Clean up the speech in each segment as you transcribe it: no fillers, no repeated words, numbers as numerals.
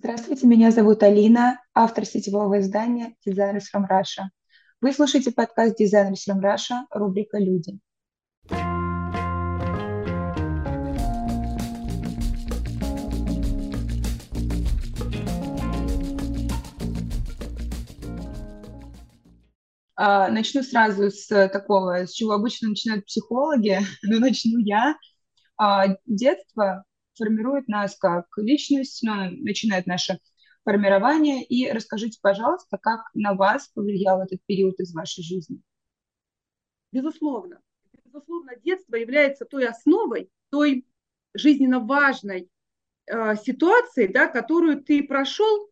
Здравствуйте, меня зовут Алина, автор сетевого издания Designers from Russia. Вы слушаете подкаст Designers from Russia, рубрика «Люди». Начну сразу с такого, с чего обычно начинают психологи, но начну я. Детство формирует нас как личность, начинает наше формирование. И расскажите, пожалуйста, как на вас повлиял этот период из вашей жизни? Безусловно, детство является той основой, той жизненно важной ситуации, да, которую ты прошел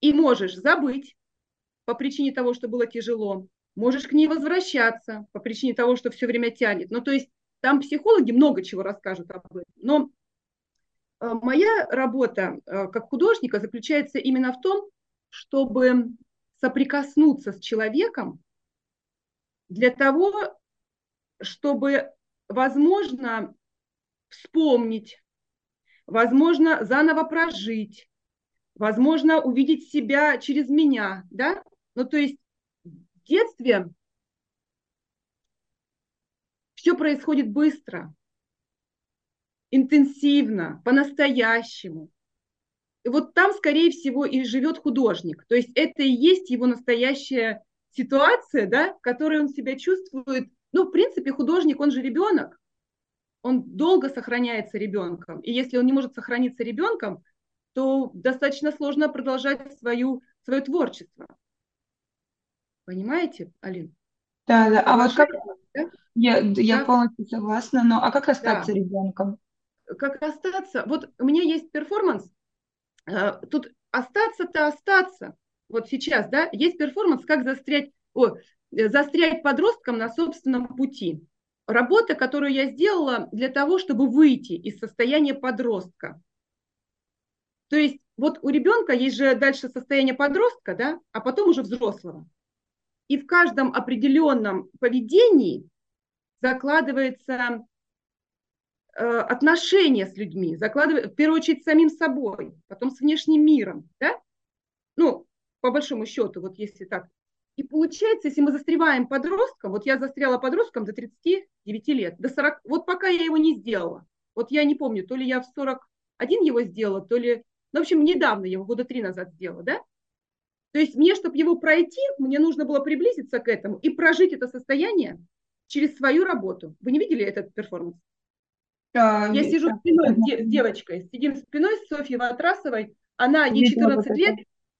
и можешь забыть по причине того, что было тяжело, можешь к ней возвращаться по причине того, что все время тянет. Ну, то есть там психологи много чего расскажут об этом. Но моя работа как художника заключается именно в том, чтобы соприкоснуться с человеком для того, чтобы, возможно, вспомнить, возможно, заново прожить, возможно, увидеть себя через меня, да? Ну, то есть в детстве все происходит быстро, интенсивно, по-настоящему. И вот там, скорее всего, и живет художник. То есть это и есть его настоящая ситуация, да, в которой он себя чувствует. Ну, в принципе, художник, он же ребенок. Он долго сохраняется ребенком. И если он не может сохраниться ребенком, то достаточно сложно продолжать свое творчество. Понимаете, Алин? Да. А вот как... Да? Я полностью согласна, но а как остаться ребенком? Как остаться? Вот у меня есть перформанс. Тут остаться. Вот сейчас, да, есть перформанс, как застрять подростком на собственном пути. Работа, которую я сделала для того, чтобы выйти из состояния подростка. То есть вот у ребенка есть же дальше состояние подростка, да, а потом уже взрослого. И в каждом определенном поведении закладывается отношения с людьми, в первую очередь с самим собой, потом с внешним миром, да? Ну, по большому счету, вот если так. И получается, если мы застреваем подростком, вот я застряла подростком до 39 лет, до 40, вот пока я его не сделала, вот я не помню, то ли я в 41 его сделала, то ли, ну, в общем, недавно я его года 3 назад сделала, да? То есть мне, чтобы его пройти, мне нужно было приблизиться к этому и прожить это состояние через свою работу. Вы не видели этот перформанс? Я сижу спиной с девочкой, сидим спиной с Софьей Ватрасовой, ей 14 лет,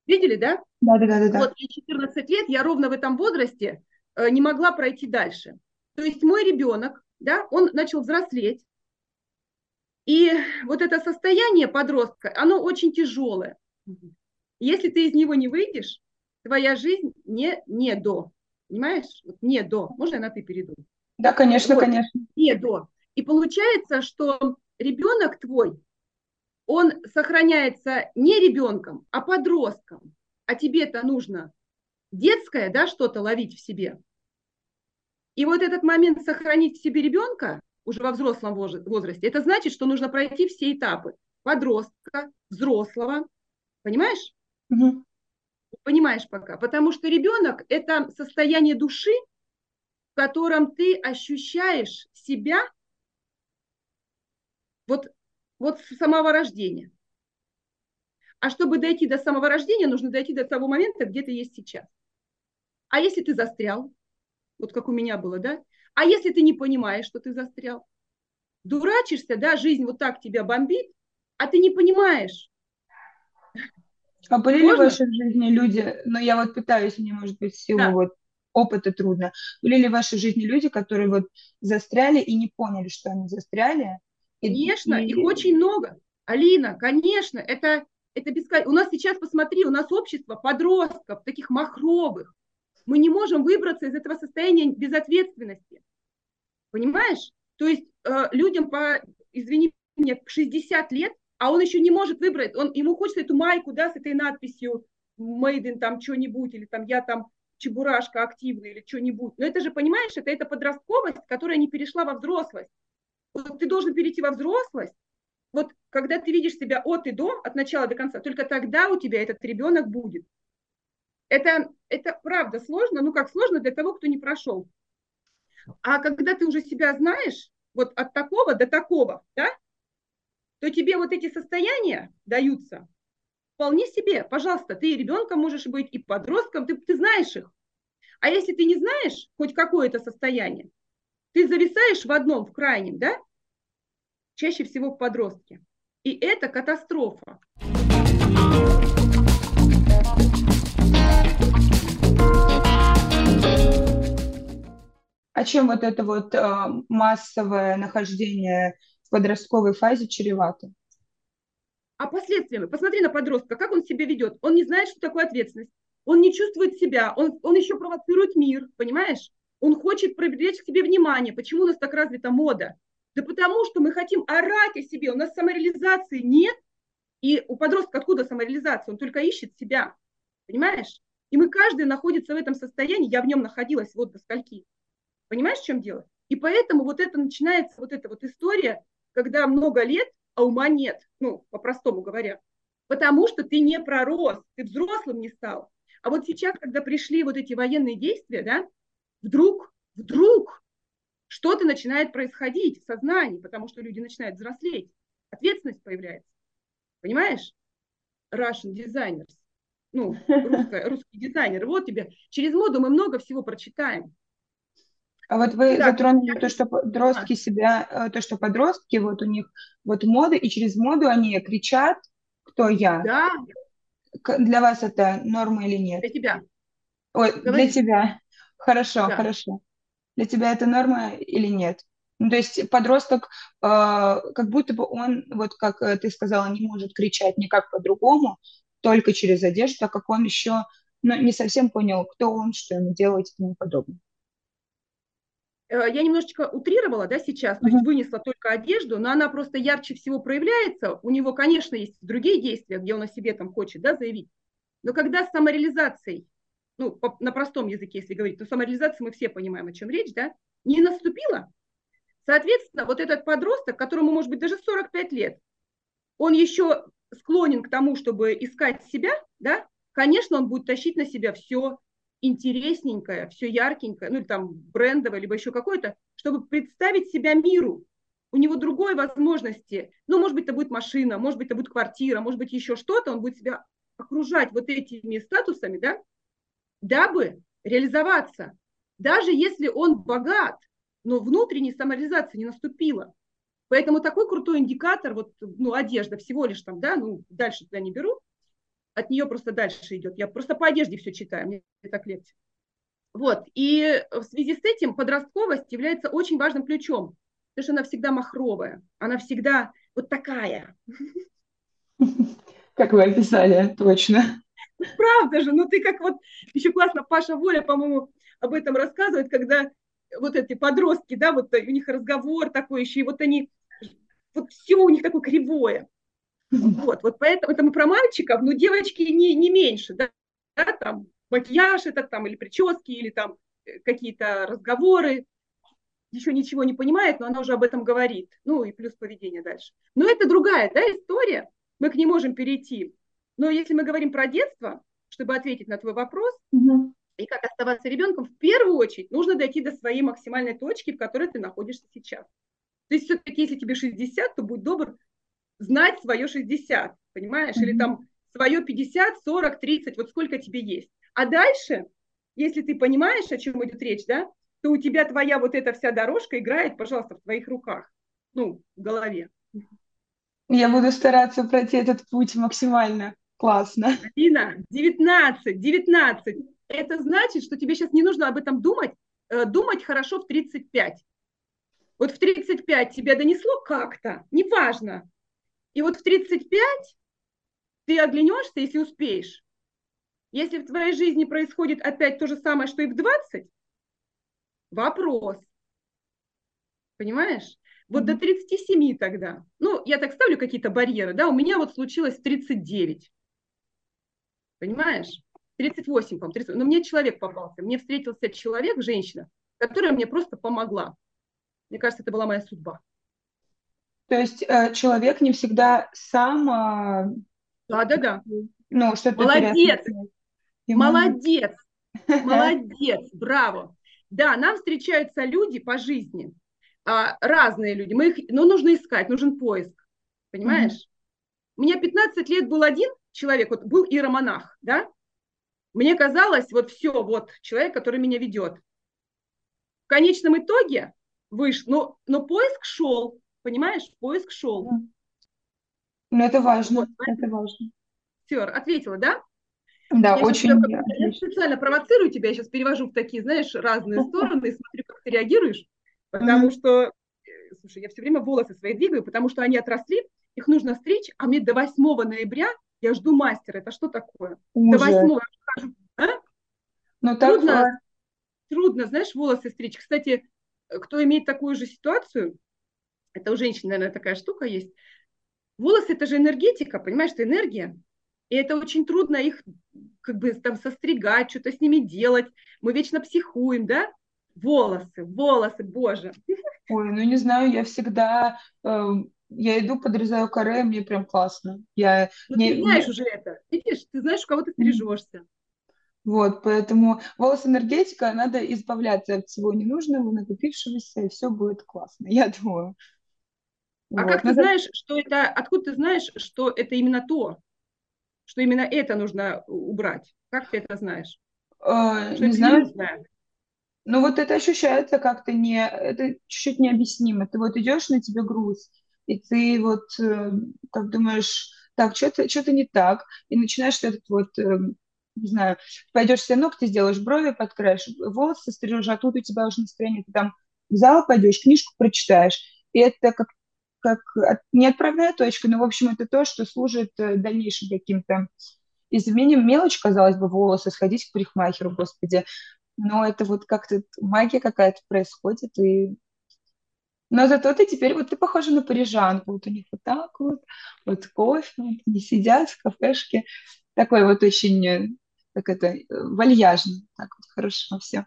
видели, да? Да. Вот, ей 14 лет, я ровно в этом возрасте не могла пройти дальше. То есть мой ребенок, да, он начал взрослеть, и вот это состояние подростка, оно очень тяжелое. Если ты из него не выйдешь, твоя жизнь не до, понимаешь? Не до. Можно я на «ты» перейду? Да, конечно, вот. Конечно. Не до. И получается, что ребенок твой, он сохраняется не ребенком, а подростком. А тебе-то нужно детское, да, что-то ловить в себе. И вот этот момент сохранить в себе ребенка уже во взрослом возрасте, это значит, что нужно пройти все этапы подростка, взрослого. Понимаешь? Угу. Понимаешь пока. Потому что ребенок – это состояние души, в котором ты ощущаешь себя вот с самого рождения. А чтобы дойти до самого рождения, нужно дойти до того момента, где ты есть сейчас. А если ты застрял, вот как у меня было, да? А если ты не понимаешь, что ты застрял? Дурачишься, да, жизнь вот так тебя бомбит, а ты не понимаешь. А были ли в вашей жизни люди, но я вот пытаюсь, мне, может быть, в силу опыта трудно, были ли в вашей жизни люди, которые вот застряли и не поняли, что они застряли? Конечно, их очень много. Алина, конечно, это бесконечно. У нас сейчас, посмотри, у нас общество подростков, таких махровых. Мы не можем выбраться из этого состояния безответственности. Понимаешь? То есть людям, извини меня, 60 лет, а он еще не может выбрать. Ему хочется эту майку, да, с этой надписью «Made in» там что-нибудь, или там «Я там чебурашка активная» или что-нибудь. Но это же, понимаешь, это подростковость, которая не перешла во взрослость. Ты должен перейти во взрослость, Вот когда ты видишь себя от и до, от начала до конца, только тогда у тебя этот ребенок будет. Это правда сложно, ну как сложно для того, кто не прошел. А когда ты уже себя знаешь, вот от такого до такого, да, то тебе вот эти состояния даются вполне себе. Пожалуйста, ты и ребенком можешь быть, и подростком, ты знаешь их. А если ты не знаешь хоть какое-то состояние, ты зависаешь в одном, в крайнем, да? Чаще всего в подростке. И это катастрофа. А чем вот это вот массовое нахождение в подростковой фазе чревато? А последствиями. Посмотри на подростка, как он себя ведет. Он не знает, что такое ответственность. Он не чувствует себя. Он еще провоцирует мир, понимаешь? Он хочет привлечь к себе внимание. Почему у нас так развита мода? Да потому что мы хотим орать о себе. У нас самореализации нет. И у подростка откуда самореализация? Он только ищет себя, понимаешь? И мы каждый находится в этом состоянии. Я в нем находилась вот до скольки. Понимаешь, в чем дело? И поэтому вот это начинается, вот эта вот история, когда много лет, а ума нет, ну, по-простому говоря. Потому что ты не пророс, ты взрослым не стал. А вот сейчас, когда пришли вот эти военные действия, да, вдруг что-то начинает происходить в сознании, потому что люди начинают взрослеть. Ответственность появляется. Понимаешь? Russian designers. Ну, русский дизайнер. Вот тебе. Через моду мы много всего прочитаем. А вот вы затронули то, что подростки вот у них вот мода, и через моду они кричат, кто я. Да. Для вас это норма или нет? Для тебя. Ой, для тебя. Хорошо, да. Хорошо. Для тебя это норма или нет? Ну, то есть подросток, как будто бы он, вот как ты сказала, не может кричать никак по-другому, только через одежду, так как он еще не совсем понял, кто он, что ему делать и тому подобное. Я немножечко утрировала, да, сейчас, то есть вынесла только одежду, но она просто ярче всего проявляется. У него, конечно, есть другие действия, где он о себе там хочет, да, заявить. Но когда с самореализацией, ну, на простом языке, если говорить, но самореализация, мы все понимаем, о чем речь, да, не наступила, соответственно, вот этот подросток, которому, может быть, даже 45 лет, он еще склонен к тому, чтобы искать себя, да, конечно, он будет тащить на себя все интересненькое, все яркенькое, ну, или там брендовое, либо еще какое-то, чтобы представить себя миру. У него другой возможности. Ну, может быть, это будет машина, может быть, это будет квартира, может быть, еще что-то. Он будет себя окружать вот этими статусами, да, дабы реализоваться. Даже если он богат, но внутренней самореализации не наступила. Поэтому такой крутой индикатор, вот, ну, одежда всего лишь там, да, ну, дальше туда не беру. От нее просто дальше идет. Я просто по одежде все читаю, мне так легче. Вот. И в связи с этим подростковость является очень важным ключом, потому что она всегда махровая, она всегда вот такая. Как вы описали, точно. Правда же, ну ты как вот, еще классно Паша Воля, по-моему, об этом рассказывает, когда вот эти подростки, да, вот у них разговор такой еще, и вот они, вот все у них такое кривое. Вот поэтому это мы про мальчиков, но девочки не меньше, да, там макияж это там или прически, или там какие-то разговоры, еще ничего не понимает, но она уже об этом говорит, ну и плюс поведение дальше. Но это другая, да, история, мы к ней можем перейти, но если мы говорим про детство, чтобы ответить на твой вопрос, и как оставаться ребенком, в первую очередь нужно дойти до своей максимальной точки, в которой ты находишься сейчас. То есть все-таки, если тебе 60, то будь добр, знать свое 60, понимаешь, или там свое 50, 40, 30, вот сколько тебе есть. А дальше, если ты понимаешь, о чем идет речь, да, то у тебя твоя вот эта вся дорожка играет, пожалуйста, в твоих руках, ну, в голове. Я буду стараться пройти этот путь максимально классно. Алина, 19, это значит, что тебе сейчас не нужно об этом думать, думать хорошо в 35. Вот в 35 тебя донесло как-то, неважно. И вот в 35 ты оглянешься, если успеешь. Если в твоей жизни происходит опять то же самое, что и в 20, вопрос. Понимаешь? Вот до 37 тогда. Ну, я так ставлю какие-то барьеры, да, у меня вот случилось в 39. Понимаешь? 38, по-моему, 38. Но мне человек попался. Мне встретился человек, женщина, которая мне просто помогла. Мне кажется, это была моя судьба. То есть человек не всегда сам... Да-да-да. Ну, что-то молодец! Молодец! Молодец! Браво! Да, нам встречаются люди по жизни, разные люди. Мы их, но нужно искать, нужен поиск, понимаешь? Mm-hmm. У меня 15 лет был один человек, вот был иеромонах, да? Мне казалось, вот все, вот человек, который меня ведет. В конечном итоге вышел, но поиск шел, понимаешь? Поиск шел. Mm-hmm. Ну, это важно, вот, это важно. Все, ответила, да? Да, я очень. Я специально провоцирую тебя, я сейчас перевожу в такие, знаешь, разные стороны, и смотрю, как ты реагируешь, потому что, слушай, я все время волосы свои двигаю, потому что они отросли, их нужно стричь, а мне до 8 ноября я жду мастера, это что такое? Уже. До 8 ноября, а? Трудно, знаешь, волосы стричь. Кстати, кто имеет такую же ситуацию, это у женщин, наверное, такая штука есть, волосы – это же энергетика, понимаешь, это энергия. И это очень трудно их как бы там состригать, что-то с ними делать. Мы вечно психуем, да? Волосы, боже. Ой, ну не знаю, я всегда, я иду, подрезаю каре, мне прям классно. Ты знаешь уже это, видишь, ты знаешь, у кого ты стрижешься. Вот, поэтому волос энергетика, надо избавляться от всего ненужного, накопившегося, и все будет классно, я думаю. А вот. Как ты знаешь, что это, откуда ты знаешь, что это именно то? Что именно это нужно убрать? Как ты это знаешь? Не знаю. Ну вот это ощущается как-то не... Это чуть-чуть необъяснимо. Ты вот идешь, на тебе груз, и ты вот как думаешь, так, что-то не так, и начинаешь этот вот, не знаю, пойдешь себе ногти, сделаешь брови, подкрашешь, волосы стрижешь, а тут у тебя уже настроение, ты там в зал пойдешь, книжку прочитаешь, и это как не отправная точка, но, в общем, это то, что служит дальнейшим каким-то изменениям. Мелочь, казалось бы, волосы, сходить к парикмахеру, господи. Но это вот как-то магия какая-то происходит. И... Но зато ты теперь, вот ты похожа на парижанку. Вот у них вот так вот кофе, вот, они сидят в кафешке. Такой вот очень, как это, вальяжно. Так вот, хорошо все.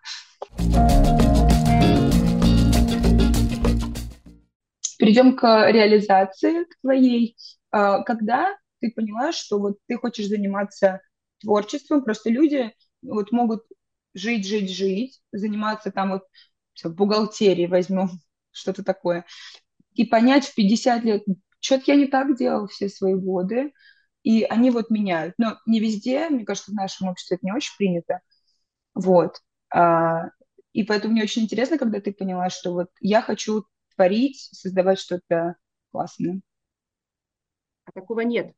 Перейдем к реализации к твоей. Когда ты поняла, что вот ты хочешь заниматься творчеством, просто люди вот могут жить, заниматься там вот в бухгалтерии, возьмем что-то такое, и понять в 50 лет, что-то я не так делал все свои годы, и они вот меняют. Но не везде, мне кажется, в нашем обществе это не очень принято. Вот. И поэтому мне очень интересно, когда ты поняла, что вот я хочу творить, создавать что-то классное. А такого нет.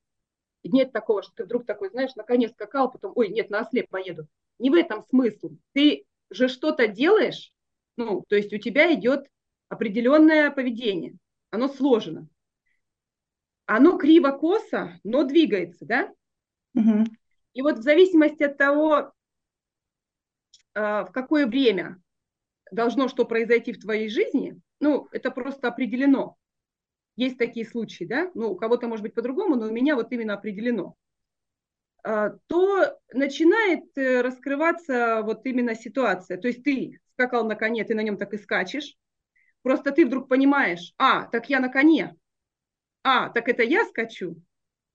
Нет такого, что ты вдруг такой, знаешь, наконец скакал, потом, ой, нет, на ослеп поеду. Не в этом смысл. Ты же что-то делаешь, ну, то есть у тебя идет определенное поведение. Оно сложено. Оно криво-косо, но двигается, да? Угу. И вот в зависимости от того, в какое время должно что произойти в твоей жизни, ну, это просто определено. Есть такие случаи, да? Ну, у кого-то, может быть, по-другому, но у меня вот именно определено. То начинает раскрываться вот именно ситуация. То есть ты скакал на коне, ты на нем так и скачешь. Просто ты вдруг понимаешь, так я на коне. Так это я скачу.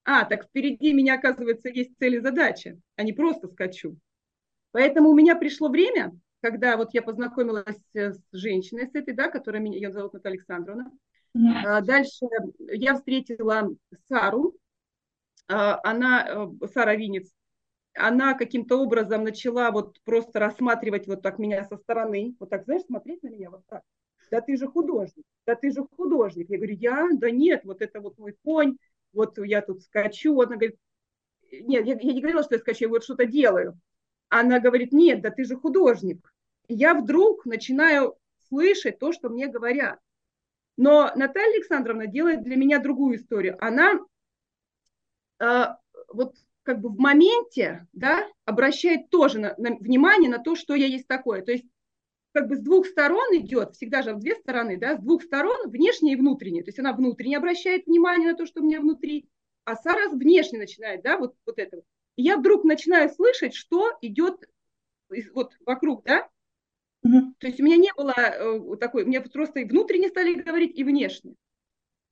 Так впереди меня, оказывается, есть цель и задача, а не просто скачу. Поэтому у меня пришло время... Когда вот я познакомилась с женщиной, с этой, да, которая меня, ее зовут Наталья Александровна. Mm-hmm. Дальше я встретила Сару, Сара Винец. Она каким-то образом начала вот просто рассматривать вот так меня со стороны. Вот так, знаешь, смотреть на меня вот так. Да ты же художник. Я говорю, да нет, вот это вот мой конь, вот я тут скачу. Она говорит, нет, я не говорила, что я скачу, я вот что-то делаю. Она говорит, нет, да ты же художник. И я вдруг начинаю слышать то, что мне говорят. Но Наталья Александровна делает для меня другую историю. Она вот как бы в моменте, да, обращает тоже внимание на то, что я есть такое. То есть как бы с двух сторон идет, всегда же в две стороны, да, с двух сторон, внешне и внутренне. То есть она внутренне обращает внимание на то, что у меня внутри, а Сара внешне начинает, да, вот это вот. И я вдруг начинаю слышать, что идет вот вокруг, да? Mm-hmm. То есть у меня не было такой, мне просто и внутренне стали говорить, и внешне.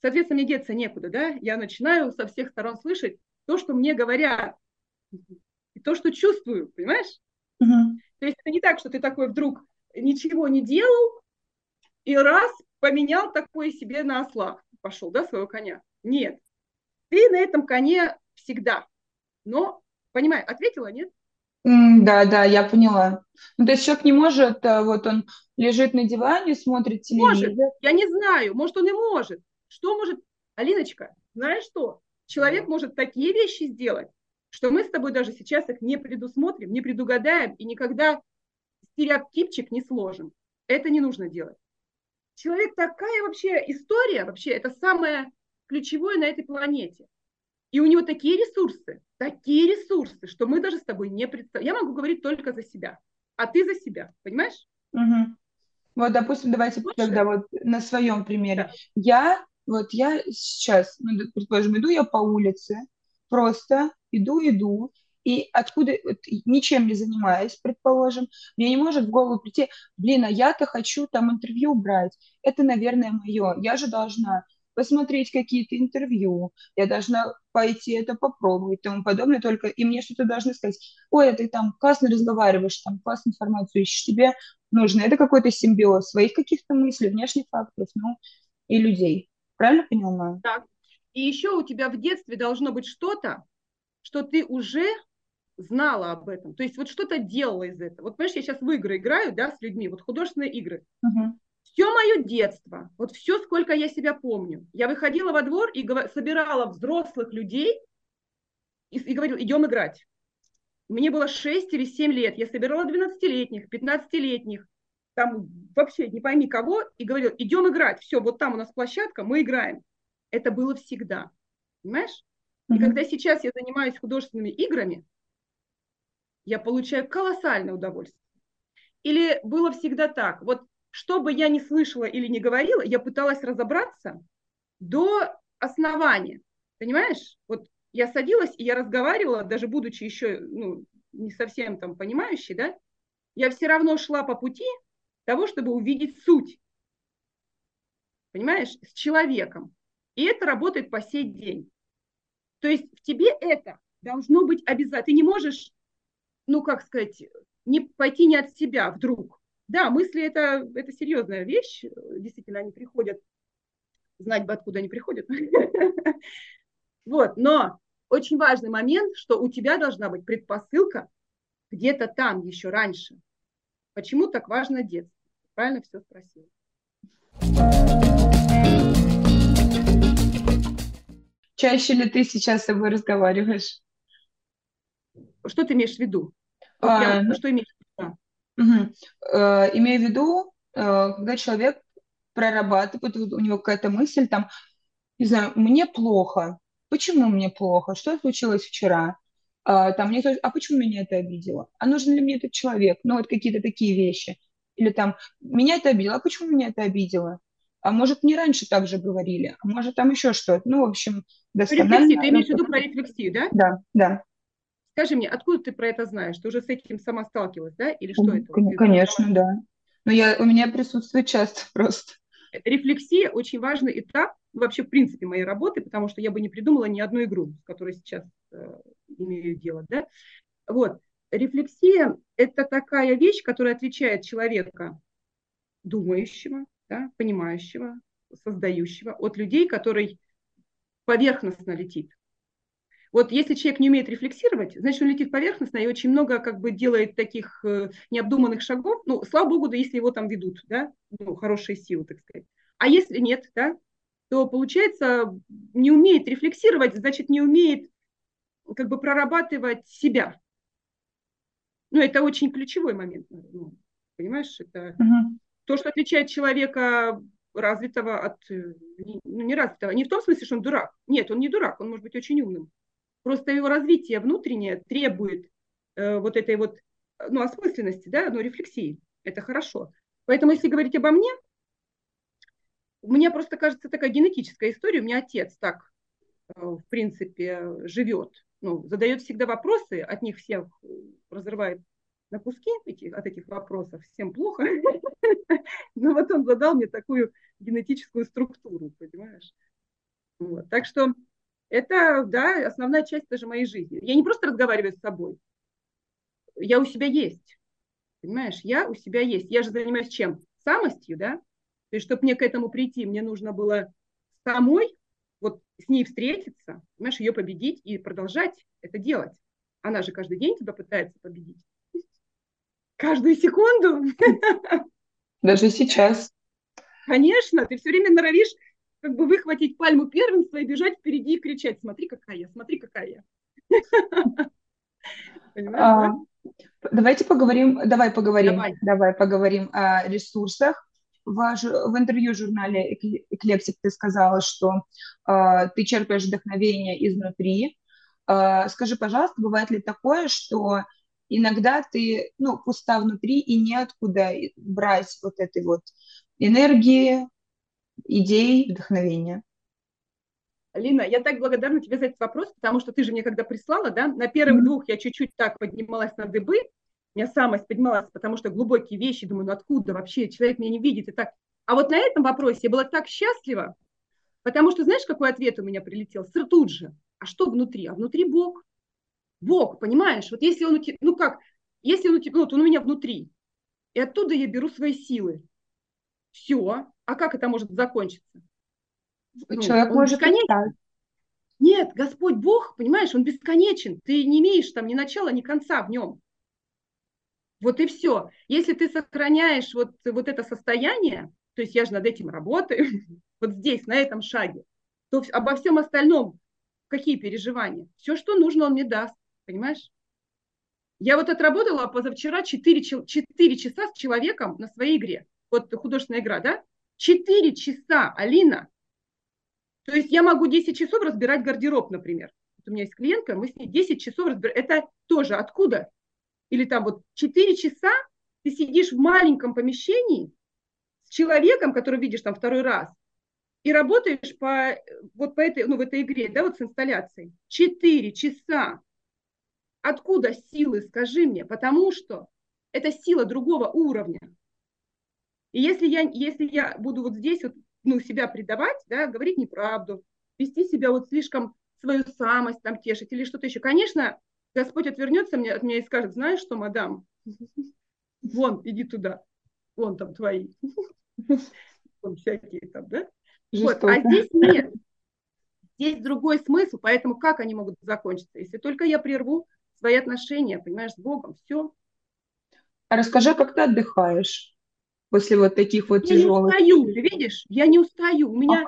Соответственно, мне деться некуда, да? Я начинаю со всех сторон слышать то, что мне говорят, и то, что чувствую, понимаешь? Угу. То есть это не так, что ты такой вдруг ничего не делал и раз поменял такое себе на осла, пошел, да, своего коня. Нет. Ты на этом коне всегда. Но, понимаешь, ответила, нет? Да, да, я поняла. Ну, то есть человек не может, вот он лежит на диване, смотрит телевизор. Может, я не знаю, может, он и может. Что может, Алиночка, знаешь что? Человек может такие вещи сделать, что мы с тобой даже сейчас их не предусмотрим, не предугадаем и никогда стереотипчик не сложим. Это не нужно делать. Человек такая вообще история, вообще это самое ключевое на этой планете. И у него такие ресурсы, что мы даже с тобой не представляем. Я могу говорить только за себя, а ты за себя, понимаешь? Угу. Вот, допустим, давайте тогда вот на своем примере. Да. Я сейчас, предположим, иду я по улице, просто иду, и откуда, вот, ничем не занимаюсь, предположим, мне не может в голову прийти, блин, а я-то хочу там интервью брать, это, наверное, мое, я же должна посмотреть какие-то интервью, я должна пойти это попробовать и тому подобное, только и мне что-то должны сказать, ой, ты там классно разговариваешь, там классную информацию ищешь, тебе нужно, это какой-то симбиоз своих каких-то мыслей, внешних факторов, ну, и людей, правильно понимаю? Да, и еще у тебя в детстве должно быть что-то, что ты уже знала об этом, то есть вот что-то делала из этого, вот понимаешь, я сейчас в игры играю, да, с людьми, вот художественные игры, угу. Все мое детство, вот все, сколько я себя помню. Я выходила во двор и собирала взрослых людей и говорила, идем играть. Мне было 6 или 7 лет, я собирала 12-летних, 15-летних, там вообще не пойми кого, и говорила, идем играть, все, вот там у нас площадка, мы играем. Это было всегда, понимаешь? Mm-hmm. И когда сейчас я занимаюсь художественными играми, я получаю колоссальное удовольствие. Или было всегда так, вот что бы я ни слышала или не говорила, я пыталась разобраться до основания. Понимаешь? Вот я садилась, и я разговаривала, даже будучи еще не совсем там понимающей, да, я все равно шла по пути того, чтобы увидеть суть. Понимаешь? С человеком. И это работает по сей день. То есть в тебе это должно быть обязательно. Ты не можешь, не пойти не от себя вдруг. Да, мысли это серьезная вещь, действительно, они приходят, знать бы, откуда они приходят. Вот, но очень важный момент, что у тебя должна быть предпосылка где-то там еще раньше. Почему так важно детство? Правильно все спросила. Чаще ли ты сейчас с собой разговариваешь? Что ты имеешь в виду? Что имеешь в виду? Угу. Имею в виду, когда человек прорабатывает, у него какая-то мысль, там, не знаю, мне плохо, почему мне плохо, что случилось вчера, а почему меня это обидело, а нужен ли мне этот человек, вот какие-то такие вещи, или там, меня это обидело, а почему меня это обидело, а может, мне раньше так же говорили, а может, там еще что-то, в общем, досконально. Рефлексия, ты имеешь в виду про рефлексию, да? Да, да. Скажи мне, откуда ты про это знаешь? Ты уже с этим сама сталкивалась, да? Или что это? Конечно, да. Но у меня присутствует часто просто. Рефлексия – очень важный этап, вообще, в принципе, моей работы, потому что я бы не придумала ни одну игру, с которой сейчас имею дело, да? Вот. Рефлексия – это такая вещь, которая отличает человека думающего, да, понимающего, создающего от людей, который поверхностно летит. Вот если человек не умеет рефлексировать, значит, он летит поверхностно и очень много делает таких необдуманных шагов. Слава богу, да, если его там ведут, да, хорошие силы, так сказать. А если нет, да, то, получается, не умеет рефлексировать, значит, не умеет прорабатывать себя. Это очень ключевой момент, понимаешь? Это то, что отличает человека развитого от неразвитого. Не в том смысле, что он дурак. Нет, он не дурак, он может быть очень умным. Просто его развитие внутреннее требует этой осмысленности, да, рефлексии. Это хорошо. Поэтому, если говорить обо мне, у меня просто, кажется, такая генетическая история. У меня отец так, в принципе, живет. Задает всегда вопросы, от них всех разрывает на куски, от этих вопросов всем плохо. Но вот он задал мне такую генетическую структуру, понимаешь? Вот. Так что это, да, основная часть даже моей жизни. Я не просто разговариваю с собой. Я у себя есть. Понимаешь, я у себя есть. Я же занимаюсь чем? Самостью, да? То есть, чтобы мне к этому прийти, мне нужно было самой вот с ней встретиться, понимаешь, ее победить и продолжать это делать. Она же каждый день тебя пытается победить. Каждую секунду. Даже сейчас. Конечно, ты все время норовишь как бы выхватить пальму первенства и бежать впереди и кричать: смотри, какая я, смотри, какая я. Давайте поговорим, давай поговорим о ресурсах. В интервью в журнале «Эклексик» ты сказала, что ты черпаешь вдохновение изнутри. Скажи, пожалуйста, бывает ли такое, что иногда ты, ну, пуста внутри и неоткуда брать вот этой вот энергии, идей, вдохновения? Алина, я так благодарна тебе за этот вопрос, потому что ты же мне когда прислала, да, на первых двух я чуть-чуть так поднималась на дыбы, у меня самость поднималась, потому что глубокие вещи, думаю, ну откуда вообще, человек меня не видит и так. А вот на этом вопросе я была так счастлива, потому что знаешь, какой ответ у меня прилетел? Тут же. А что внутри? А внутри Бог. Бог, понимаешь? Вот если он у тебя, ну как, если он у тебя, вот он у меня внутри, и оттуда я беру свои силы. Все. А как это может закончиться? Человек может бесконечен. Нет, Господь Бог, понимаешь, он бесконечен. Ты не имеешь там ни начала, ни конца в нем. Вот и все. Если ты сохраняешь вот это состояние, то есть я же над этим работаю, вот здесь, на этом шаге, то обо всем остальном какие переживания? Все, что нужно, он мне даст, понимаешь? Я вот отработала позавчера 4 часа с человеком на своей игре. Вот художественная игра, да? 4 часа, Алина. То есть я могу 10 часов разбирать гардероб, например. Вот у меня есть клиентка, мы с ней 10 часов разбираем. Это тоже откуда? Или там вот 4 часа ты сидишь в маленьком помещении с человеком, который видишь там второй раз, и работаешь по этой, ну, в этой игре, да, вот с инсталляцией. 4 часа. Откуда силы, скажи мне? Потому что это сила другого уровня. И если я буду вот здесь вот, ну, себя предавать, да, говорить неправду, вести себя вот слишком, свою самость там тешить или что-то еще, конечно, Господь отвернется от меня и скажет: знаешь что, мадам, вон, иди туда, вон там твои, вон всякие там, да? Вот. А здесь нет, здесь другой смысл, поэтому как они могут закончиться, если только я прерву свои отношения, понимаешь, с Богом, все. А расскажи, как ты отдыхаешь после вот таких вот тяжелых... Я не устаю, ты видишь, я не устаю, у меня...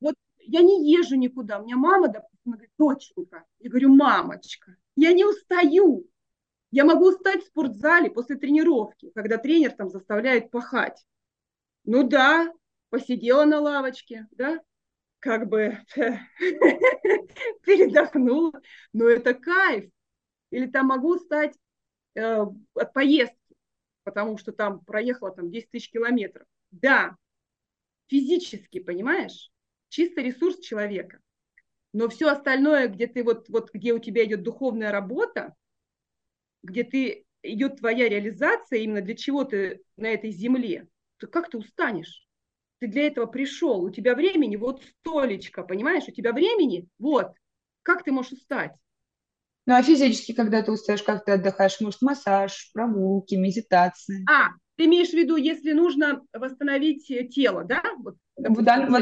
Вот я не езжу никуда, у меня мама, допустим, говорит: доченька, я говорю: мамочка, я не устаю. Я могу устать в спортзале после тренировки, когда тренер там заставляет пахать. Ну да, посидела на лавочке, да, как бы передохнула, но это кайф. Или там могу устать от поездки, потому что там проехала там 10 тысяч километров. Да, физически, понимаешь, чисто ресурс человека. Но все остальное, где ты вот где у тебя идет духовная работа, где ты идет твоя реализация, именно для чего ты на этой земле, то как ты устанешь? Ты для этого пришел, у тебя времени вот столечко, понимаешь? У тебя времени вот. Как ты можешь устать? Ну а физически, когда ты устаешь, как ты отдыхаешь? Может, массаж, прогулки, медитации? Ты имеешь в виду, если нужно восстановить тело, да? Вот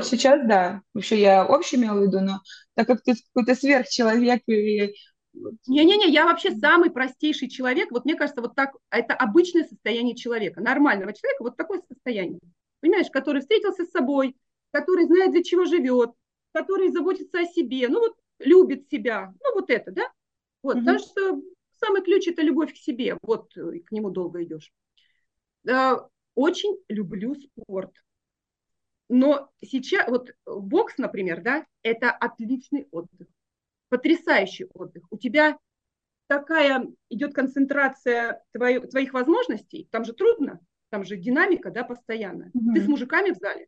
сейчас, да. Вообще я общий имела в виду, но так как ты какой-то сверхчеловек. Не-не-не, я вообще самый простейший человек. Вот мне кажется, вот так, это обычное состояние человека, нормального человека, вот такое состояние. Понимаешь, который встретился с собой, который знает, для чего живет, который заботится о себе, ну вот любит себя, ну вот это, да? Вот, потому что самый ключ – это любовь к себе, вот к нему долго идешь. Очень люблю спорт, но сейчас вот бокс, например, да, это отличный отдых, потрясающий отдых. У тебя такая идет концентрация твоих возможностей, там же трудно, там же динамика, да, постоянная. Ты с мужиками в зале,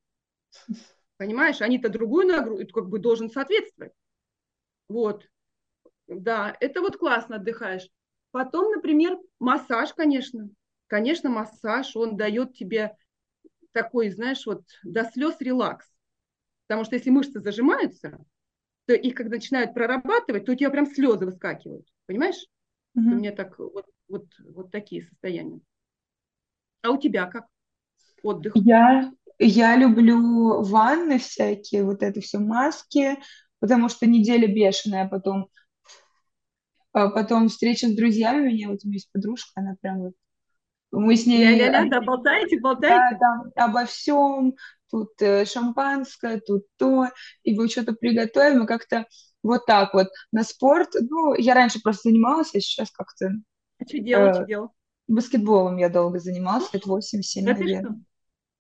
понимаешь, они-то другую нагрузку, как бы должен соответствовать. Вот, да, это вот классно отдыхаешь. Потом, например, массаж, конечно. Конечно, массаж, он дает тебе такой, знаешь, вот до слез релакс. Потому что если мышцы зажимаются, то их когда начинают прорабатывать, то у тебя прям слезы выскакивают. Понимаешь? Mm-hmm. У меня так вот такие состояния. А у тебя как? Отдых? Я люблю ванны всякие, вот это все маски, потому что неделя бешеная, потом встреча с друзьями, у меня вот есть подружка, она прям вот, мы с ней... Да, болтаете? Да, там обо всем, тут шампанское, тут то, и мы что-то приготовим, и как-то вот так вот. На спорт, ну, я раньше просто занималась, а сейчас как-то... А что делала, Баскетболом я долго занималась, лет 8-7, наверное.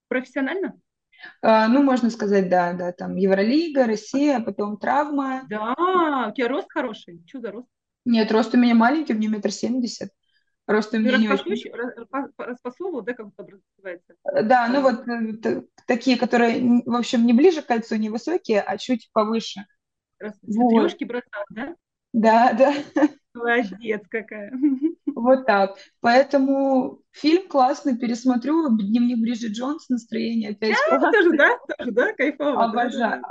Профессионально? Ну, можно сказать, да, там Евролига, Россия, потом травма. Да, у тебя рост хороший. Что за рост? Нет, рост у меня маленький, у меня 1,70 м. Рост у меня не очень... Распасовывал, да, как это называется? Да, ну вот такие, которые, в общем, не ближе к кольцу, не высокие, а чуть повыше. Трёшки бросал, да? Да. Молодец какая. Вот так. Поэтому фильм классный, пересмотрю. Дневник Бриджит Джонс, настроение опять. Тоже, кайфово.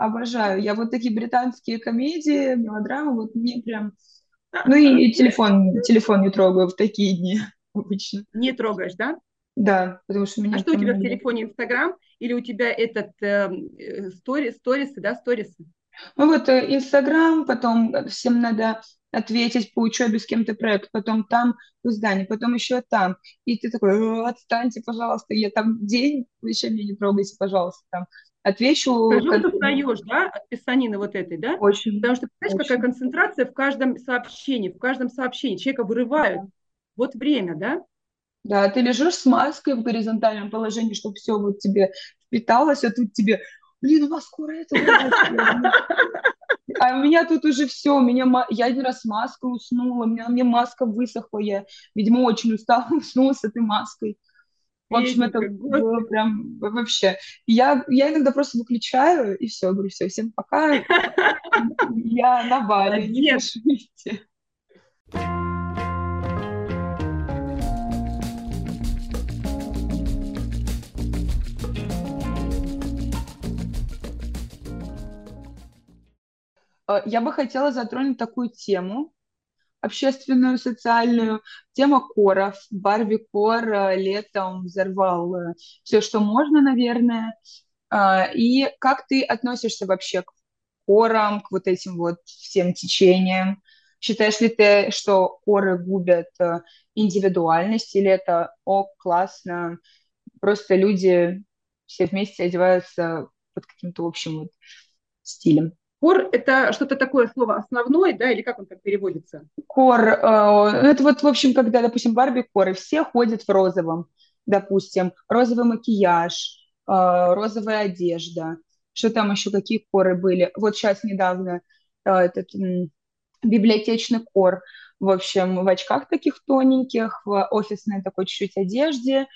Обожаю. Я вот такие британские комедии, мелодрамы, вот мне прям... Ну и телефон не трогаю в такие дни обычно. Не трогаешь, да? Да, потому что у меня... А что у тебя в телефоне, Инстаграм? Или у тебя этот сторисы? Ну вот Инстаграм, потом всем надо... ответить по учебе с кем-то проект, потом там в здании, потом еще там. И ты такой, отстаньте, пожалуйста, я там день, еще меня не трогайте, пожалуйста, там. Отвечу... Ты устаешь, да, от писанины вот этой, да? Очень. Потому что, понимаешь, какая концентрация в каждом сообщении. Человека вырывают. Да. Вот время, да? Да, ты лежишь с маской в горизонтальном положении, чтобы все вот тебе впиталось, а тут тебе, блин, у нас скоро это... А у меня тут уже все, я один раз с маской уснула, у меня маска высохла, я, видимо, очень устала, уснула с этой маской. В общем, это было прям вообще. Я иногда просто выключаю, и все, говорю, все, всем пока, я на Бали, не пишите. Я бы хотела затронуть такую тему, общественную, социальную. Тема коров. Барби Кор летом взорвал все, что можно, наверное. И как ты относишься вообще к корам, к вот этим вот всем течениям? Считаешь ли ты, что коры губят индивидуальность, или это, классно, просто люди все вместе одеваются под каким-то общим вот стилем? Кор – это что-то такое слово основное, да, или как он так переводится? Кор, это вот, в общем, когда, допустим, Барби Кор, и все ходят в розовом, допустим, розовый макияж, розовая одежда, что там еще, какие коры были. Вот сейчас недавно этот библиотечный кор, в общем, в очках таких тоненьких, в офисной такой чуть-чуть одежде,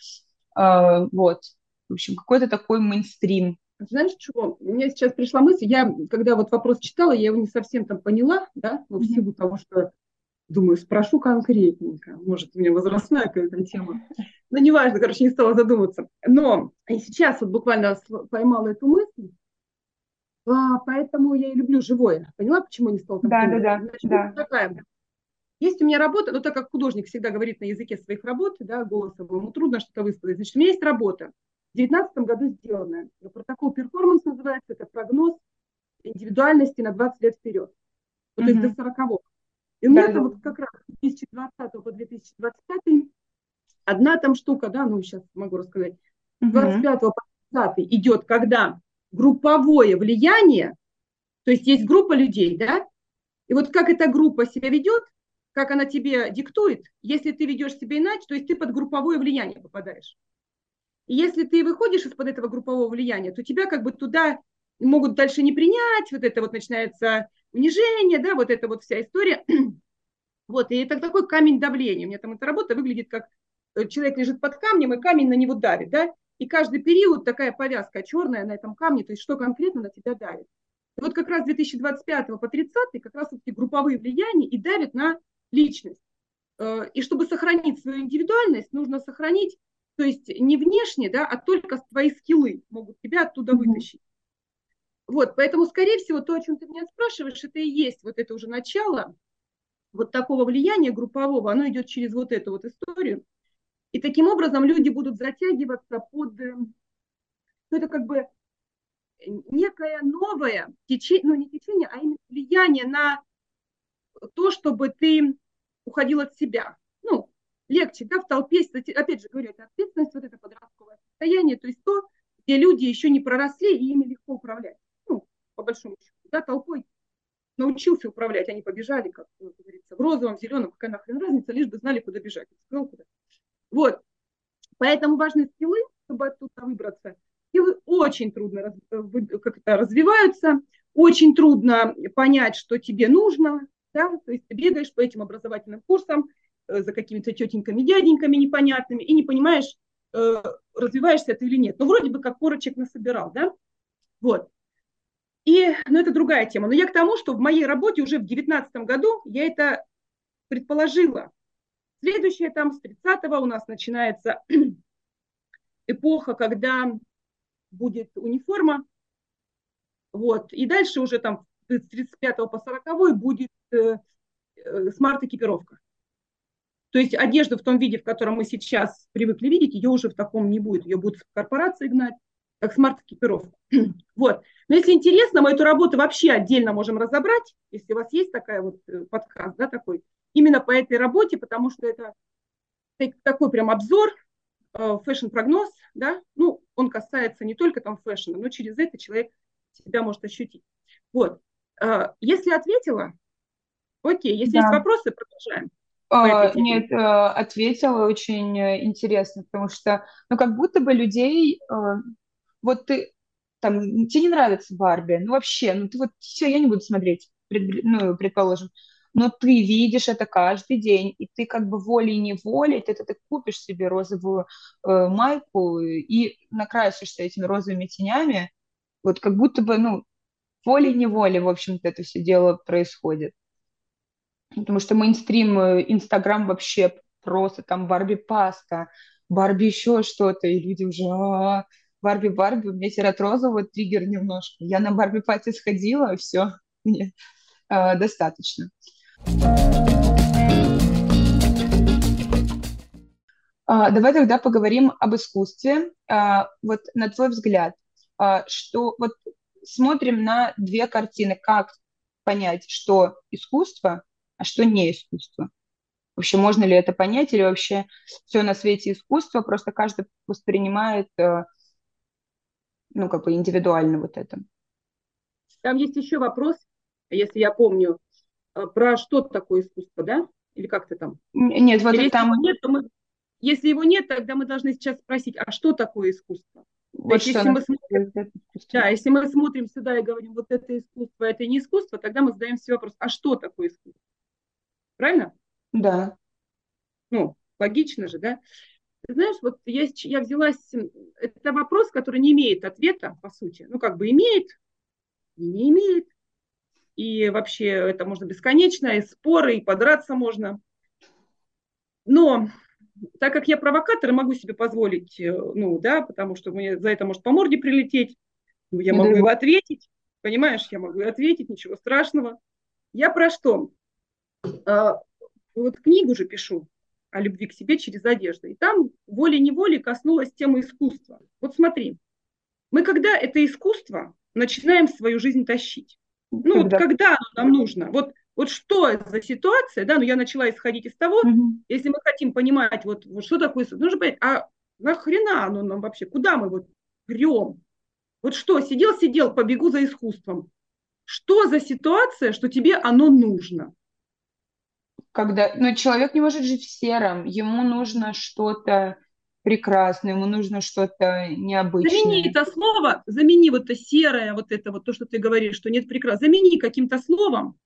вот, в общем, какой-то такой мейнстрим. Знаешь, чего? У меня сейчас пришла мысль, я, когда вот вопрос читала, я его не совсем там поняла, да, в силу того, что, думаю, спрошу конкретненько, может, у меня возрастная какая-то тема, но неважно, короче, не стала задумываться. Но сейчас вот буквально поймала эту мысль, поэтому я и люблю живое. Поняла, почему не стала? Такая. Есть у меня работа, так как художник всегда говорит на языке своих работ, да, голосом, ему трудно что-то высказать, значит, у меня есть работа. В 2019 году сделанное. Протокол перформанс называется, это прогноз индивидуальности на 20 лет вперед. То есть до 40-го. И у меня там вот как раз с 2020 по 2025 одна там штука, да, ну сейчас могу рассказать, с 25 по 20 идет, когда групповое влияние, то есть есть группа людей, да, и вот как эта группа себя ведет, как она тебе диктует, если ты ведешь себя иначе, то есть ты под групповое влияние попадаешь. И если ты выходишь из-под этого группового влияния, то тебя как бы туда могут дальше не принять, вот это вот начинается унижение, да, вот эта вот вся история. Вот, и это такой камень давления. У меня там эта работа выглядит как человек лежит под камнем, и камень на него давит, да. И каждый период такая повязка черная на этом камне, то есть что конкретно на тебя давит. И вот как раз с 2025 по 2030 как раз эти групповые влияния и давят на личность. И чтобы сохранить свою индивидуальность, нужно сохранить, то есть не внешне, да, а только твои скиллы могут тебя оттуда вытащить. Вот, поэтому, скорее всего, то, о чем ты меня спрашиваешь, это и есть вот это уже начало вот такого влияния группового, оно идет через вот эту вот историю. И таким образом люди будут затягиваться под, ну, это как бы некое новое течение, ну, не течение, а именно влияние на то, чтобы ты уходил от себя. Ну, легче, да, в толпе, опять же говорю, это ответственность, вот это подростковое состояние, то есть то, где люди еще не проросли, и ими легко управлять. Ну, по большому счету, да, толпой научился управлять, они побежали, как говорится, в розовом, в зеленом, какая нахрен разница, лишь бы знали, куда бежать. Вот, поэтому важны скиллы, чтобы оттуда выбраться. Скиллы очень трудно как-то развиваются, очень трудно понять, что тебе нужно, да, то есть ты бегаешь по этим образовательным курсам за какими-то тетеньками, дяденьками непонятными и не понимаешь, развиваешься ты или нет. Ну, вроде бы как корочек насобирал, да? Вот. И, ну, это другая тема. Но я к тому, что в моей работе уже в 2019 году я это предположила. Следующее там, с 30-го у нас начинается эпоха, когда будет униформа. Вот. И дальше уже там с 35-го по 40-й будет смарт-экипировка. То есть одежду в том виде, в котором мы сейчас привыкли видеть, ее уже в таком не будет. Ее будут корпорации гнать, как смарт-экипировка. Вот. Но если интересно, мы эту работу вообще отдельно можем разобрать, если у вас есть такая вот подкаст, да, такой, именно по этой работе, потому что это такой прям обзор, фэшн-прогноз, да, ну, он касается не только там фэшна, но через это человек себя может ощутить. Вот. Если ответила, окей, если есть вопросы, продолжаем. Нет, ответила, очень интересно, потому что, ну, как будто бы людей, вот ты, там, тебе не нравится Барби, ну, вообще, ну, ты вот, все, я не буду смотреть, ну, предположим, но ты видишь это каждый день, и ты как бы волей-неволей, ты купишь себе розовую майку и накрасишься этими розовыми тенями, вот как будто бы, ну, волей-неволей, в общем-то, это все дело происходит. Потому что мейнстрим, Инстаграм вообще просто там Барби-паста, Барби еще что-то, и люди уже Барби-Барби, у меня серо-розовый триггер немножко. Я на Барби-пати сходила, и все, мне достаточно. Давай тогда поговорим об искусстве. Вот на твой взгляд, что вот смотрим на две картины, как понять, что искусство, а что не искусство? Вообще, можно ли это понять, или вообще все на свете искусство, просто каждый воспринимает, ну, как бы индивидуально вот это. Там есть еще вопрос, если я помню, про что такое искусство, да? Или как ты там? Нет, вот если там... Его нет, то мы... Если его нет, тогда мы должны сейчас спросить, а что такое искусство? Вот что если, если мы смотрим сюда и говорим, вот это искусство, это не искусство, тогда мы задаем себе вопрос, а что такое искусство? Правильно? Да. Ну, логично же, да? Ты знаешь, вот я взялась... Это вопрос, который не имеет ответа, по сути. Ну, как бы имеет и не имеет. И вообще это можно бесконечно, и споры, и подраться можно. Но так как я провокатор, могу себе позволить, ну, да, потому что мне за это может по морде прилететь, я могу его ответить, понимаешь, я могу ответить, ничего страшного. Я про что? Вот книгу же пишу о любви к себе через одежду, и там волей-неволей коснулась темы искусства. Вот смотри, мы когда это искусство начинаем свою жизнь тащить, ну, вот когда оно нам нужно? Вот что за ситуация, да, ну, я начала исходить из того, если мы хотим понимать, вот что такое, нужно понять, а нахрена оно нам вообще, куда мы вот прем? Вот что, сидел-сидел, побегу за искусством. Что за ситуация, что тебе оно нужно? Когда, ну, человек не может жить в сером, ему нужно что-то прекрасное, ему нужно что-то необычное. Замени это слово, замени вот это серое, вот это вот то, что ты говоришь, что нет прекрасного, замени каким-то словом,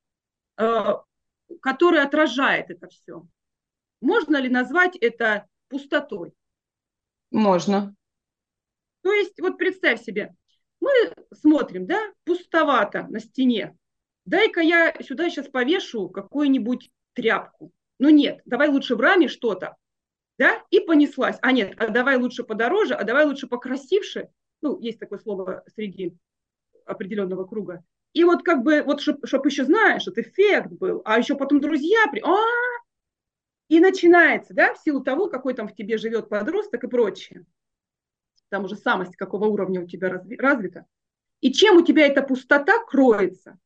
которое отражает это все. Можно ли назвать это пустотой? Можно. То есть, вот представь себе, мы смотрим, да, пустовато на стене. Дай-ка я сюда сейчас повешу какую-нибудь тряпку. Ну нет, давай лучше в раме что-то, да, и понеслась. А нет, а давай лучше подороже, а давай лучше покрасивше. Ну, есть такое слово среди определенного круга. И вот как бы, вот чтобы еще знаешь, этот эффект был, а еще потом друзья, и начинается, да, в силу того, какой там в тебе живет подросток и прочее. Там уже самость какого уровня у тебя развита. И чем у тебя эта пустота кроется?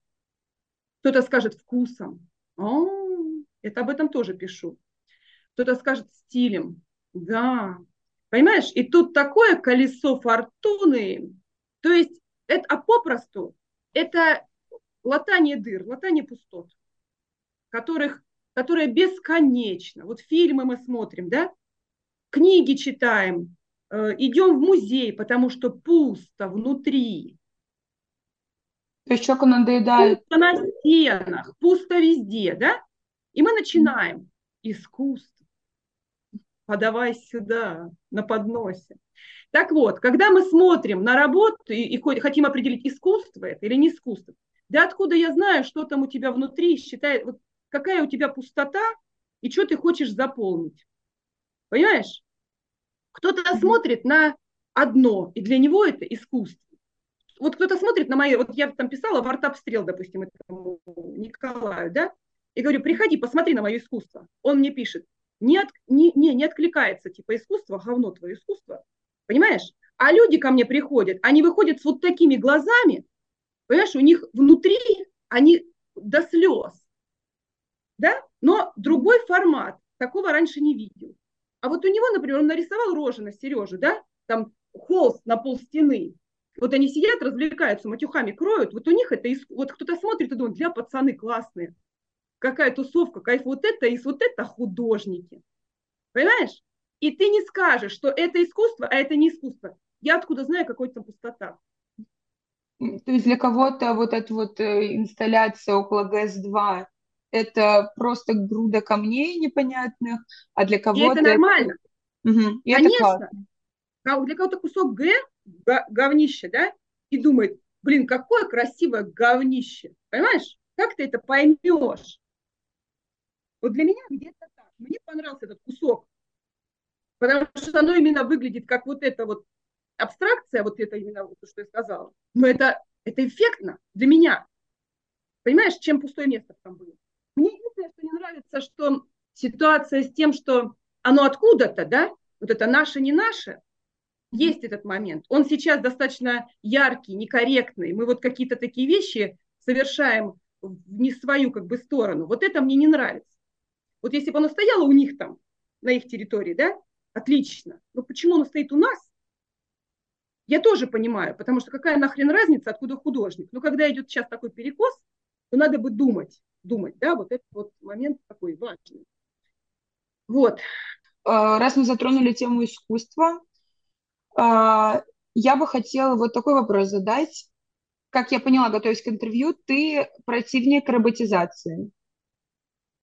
Кто-то скажет вкусом. Это об этом тоже пишу. Кто-то скажет стилем. Да. Понимаешь? И тут такое колесо фортуны. То есть, это, попросту, это латание дыр, латание пустот, которые бесконечно. Вот фильмы мы смотрим, да? Книги читаем. Идем в музей, потому что пусто внутри. То есть человеку надоедает. Пусто на стенах, пусто везде, да? И мы начинаем. Искусство. Подавай сюда, на подносе. Так вот, когда мы смотрим на работу и хотим определить, искусство это или не искусство, да откуда я знаю, что там у тебя внутри, считай, вот какая у тебя пустота и что ты хочешь заполнить. Понимаешь? Кто-то смотрит на одно, и для него это искусство. Вот кто-то смотрит на мои... Вот я там писала в артобстрел, допустим, этому Николаю, да? И говорю, приходи, посмотри на мое искусство. Он мне пишет, не откликается, типа, искусство, говно твое искусство. Понимаешь? А люди ко мне приходят, они выходят с вот такими глазами, понимаешь, у них внутри они до слез. Да? Но другой формат, такого раньше не видел. А вот у него, например, он нарисовал рожи на Сережу, да, там холст на пол стены. Вот они сидят, развлекаются, матюхами кроют. Вот у них это, вот кто-то смотрит и думает, для пацаны классные. Какая тусовка, кайф, вот это художники. Понимаешь? И ты не скажешь, что это искусство, а это не искусство. Я откуда знаю, какой там пустота. То есть для кого-то вот эта вот инсталляция около ГЭС-2 это просто груда камней непонятных, а для кого-то... это нормально. Угу. Конечно. Это для кого-то кусок говнище, да, и думает, блин, какое красивое говнище. Понимаешь? Как ты это поймешь? Вот для меня где-то так. Мне понравился этот кусок, потому что оно именно выглядит как вот эта вот абстракция, вот это именно то, что я сказала. Но это эффектно для меня. Понимаешь, чем пустое место там было? Мне единственное, что не нравится, что ситуация с тем, что оно откуда-то, да, вот это наше, не наше, есть этот момент. Он сейчас достаточно яркий, некорректный. Мы вот какие-то такие вещи совершаем в не свою как бы сторону. Вот это мне не нравится. Вот если бы оно стояло у них там, на их территории, да, отлично. Но почему оно стоит у нас? Я тоже понимаю, потому что какая нахрен разница, откуда художник. Но когда идет сейчас такой перекос, то надо бы думать, да, вот этот вот момент такой важный. Вот. Раз мы затронули тему искусства, я бы хотела вот такой вопрос задать. Как я поняла, готовясь к интервью, ты противник роботизации.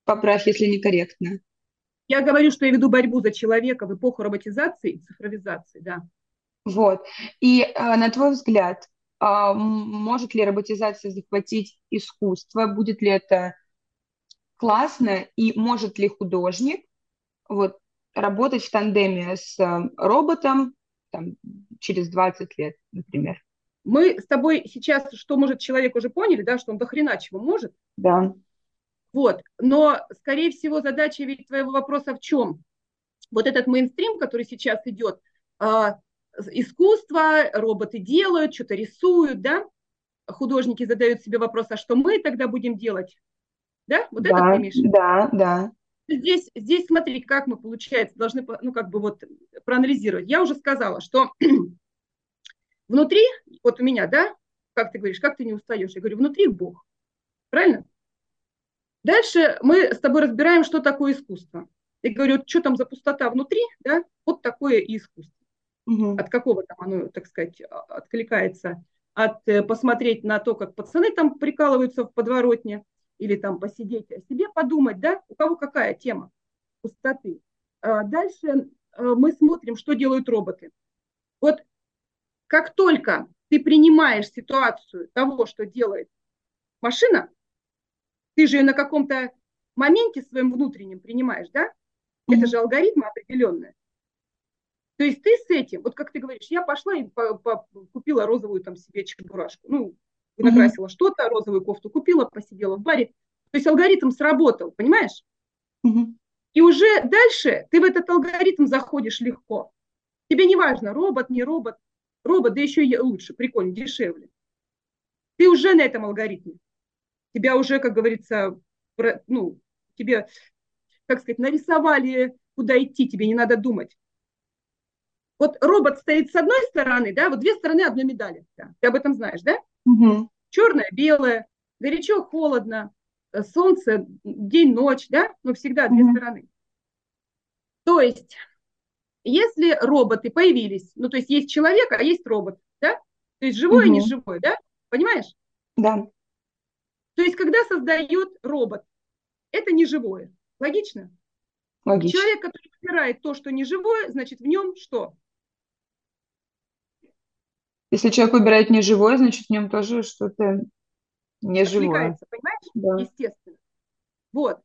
Поправь, если некорректно. Я говорю, что я веду борьбу за человека в эпоху роботизации и цифровизации, да. Вот. И на твой взгляд, может ли роботизация захватить искусство? Будет ли это классно? И может ли художник вот, работать в тандеме с роботом там, через 20 лет, например? Мы с тобой сейчас, что может человек, уже поняли, да, что он до хрена чего может. Да. Вот. Но, скорее всего, задача ведь твоего вопроса в чем? Вот этот мейнстрим, который сейчас идет, искусство, роботы делают, что-то рисуют, да? Художники задают себе вопрос, а что мы тогда будем делать? Да? Вот да, это ты имеешь? Да, да. Здесь, смотри, как мы, получается, должны, ну, как бы вот проанализировать. Я уже сказала, что внутри, вот у меня, да, как ты говоришь, как ты не устаешь? Я говорю, внутри Бог. Правильно? Дальше мы с тобой разбираем, что такое искусство. Я говорю, что там за пустота внутри, да, вот такое и искусство. Угу. От какого там оно, так сказать, откликается? От посмотреть на то, как пацаны там прикалываются в подворотне, или там посидеть, о себе подумать, да, у кого какая тема пустоты. Дальше мы смотрим, что делают роботы. Вот как только ты принимаешь ситуацию того, что делает машина, ты же ее на каком-то моменте своем внутреннем принимаешь, да? Mm-hmm. Это же алгоритмы определенные. То есть ты с этим, вот как ты говоришь, я пошла и купила розовую там себе чебурашку, ну, накрасила что-то, розовую кофту купила, посидела в баре. То есть алгоритм сработал, понимаешь? И уже дальше ты в этот алгоритм заходишь легко. Тебе не важно, робот, не робот. Робот, да еще и лучше, прикольно, дешевле. Ты уже на этом алгоритме. Тебя уже, как говорится, ну, тебе, как сказать, нарисовали, куда идти, тебе не надо думать. Вот робот стоит с одной стороны, да, вот две стороны одной медали. Да, ты об этом знаешь, да? Угу. Черное, белое, горячо, холодно, солнце, день, ночь, да? Но всегда две стороны. То есть, если роботы появились, ну, то есть есть человек, а есть робот, да? То есть живой и неживой, да? Понимаешь? Да. То есть, когда создает робот, это неживое. Логично? Логично. Человек, который выбирает то, что неживое, значит, в нем что? Если человек выбирает неживое, значит, в нем тоже что-то неживое. Понимаешь? Да. Естественно. Вот.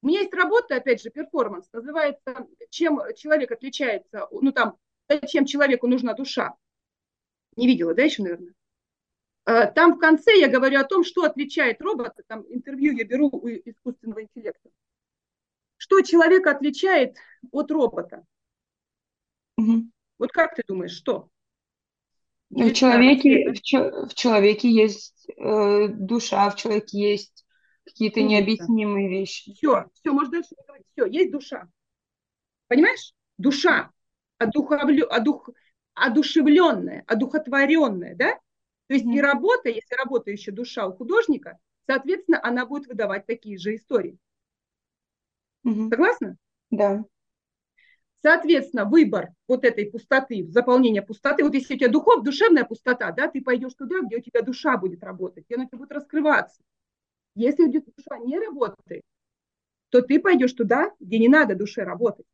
У меня есть работа, опять же, перформанс, называется «Чем человек отличается?» Ну, там, «Зачем человеку нужна душа?» Не видела, да, еще, наверное? Там в конце я говорю о том, что отличает робота, там интервью я беру у искусственного интеллекта. Что человек отличает от робота? Вот как ты думаешь, что? В человеке есть душа, в человеке есть какие-то необъяснимые вещи. Все, можно дальше говорить. Все, есть душа. Понимаешь? Душа, одушевленная, одухотворенная, да? То есть и работа, если работа еще душа у художника, соответственно, она будет выдавать такие же истории. Согласна? Да. Соответственно, выбор вот этой пустоты, заполнение пустоты. Вот если у тебя душевная пустота, да, ты пойдешь туда, где у тебя душа будет работать, где она тебе будет раскрываться. Если у тебя душа не работает, то ты пойдешь туда, где не надо душе работать.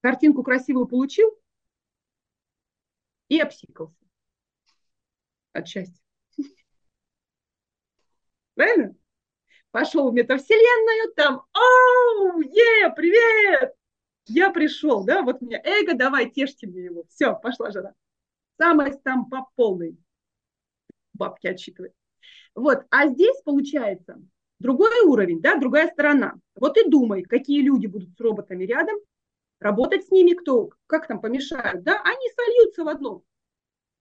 Картинку красивую получил и обсикался от счастья. Правильно? Пошел в метавселенную, там, оу, привет! Я пришел, да, вот у меня эго, давай, тешьте мне его. Все, пошла жара. Самость там по полной. Бабки отсчитывает. Вот, а здесь получается другой уровень, да, другая сторона. Вот и думай, какие люди будут с роботами рядом, работать с ними, кто, как там помешают, да, они сольются в одном.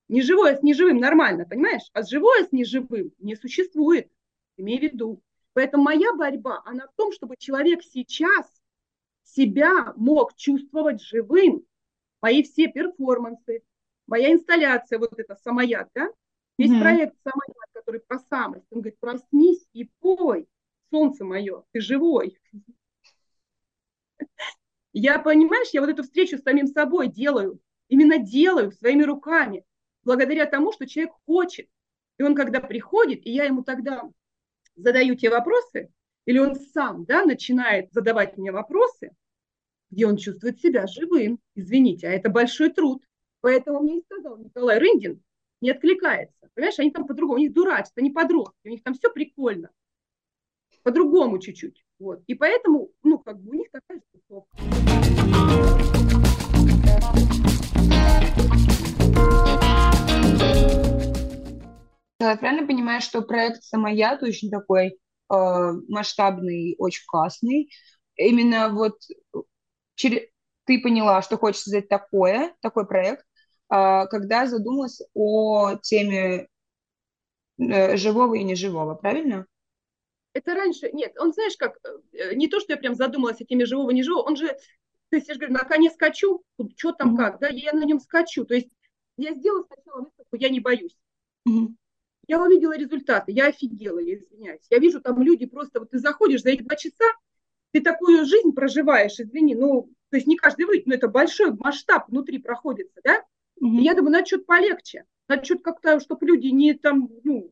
Неживое с неживым нормально, понимаешь? А живое с неживым не существует, имей в виду. Поэтому моя борьба, она в том, чтобы человек сейчас себя мог чувствовать живым. Мои все перформансы, моя инсталляция, вот это «Самояд», да? Весь проект «Самояд», который про самость. Он говорит, проснись и пой, солнце мое, ты живой. Я, понимаешь, я вот эту встречу с самим собой делаю, именно делаю своими руками, благодаря тому, что человек хочет. И он когда приходит, и я ему тогда... задаю те вопросы, или он сам, да, начинает задавать мне вопросы, где он чувствует себя живым. Извините, а это большой труд. Поэтому мне и сказал Николай Рындин, не откликается. Понимаешь, они там по-другому, у них дурачат, они подростки, у них там все прикольно. По-другому чуть-чуть. Вот. И поэтому, ну, как бы у них такая же тусовка. Я правильно понимаю, что проект «Самояд» очень такой масштабный, очень классный. Именно вот ты поняла, что хочешь создать такой проект, когда задумалась о теме живого и неживого, правильно? Это раньше... Нет, он, знаешь, как... Не то, что я прям задумалась о теме живого и неживого, он же... То есть я же говорю, на коне скачу, что там как, да, я на нем скачу. То есть я сделала сначала выставку «Я не боюсь». Я увидела результаты, я офигела, я извиняюсь. Я вижу, там люди просто, вот ты заходишь за эти 2 часа, ты такую жизнь проживаешь, извини, ну, то есть не каждый выйдет, но это большой масштаб внутри проходится, да? И я думаю, надо что-то полегче, надо что-то как-то, чтобы люди не там, ну,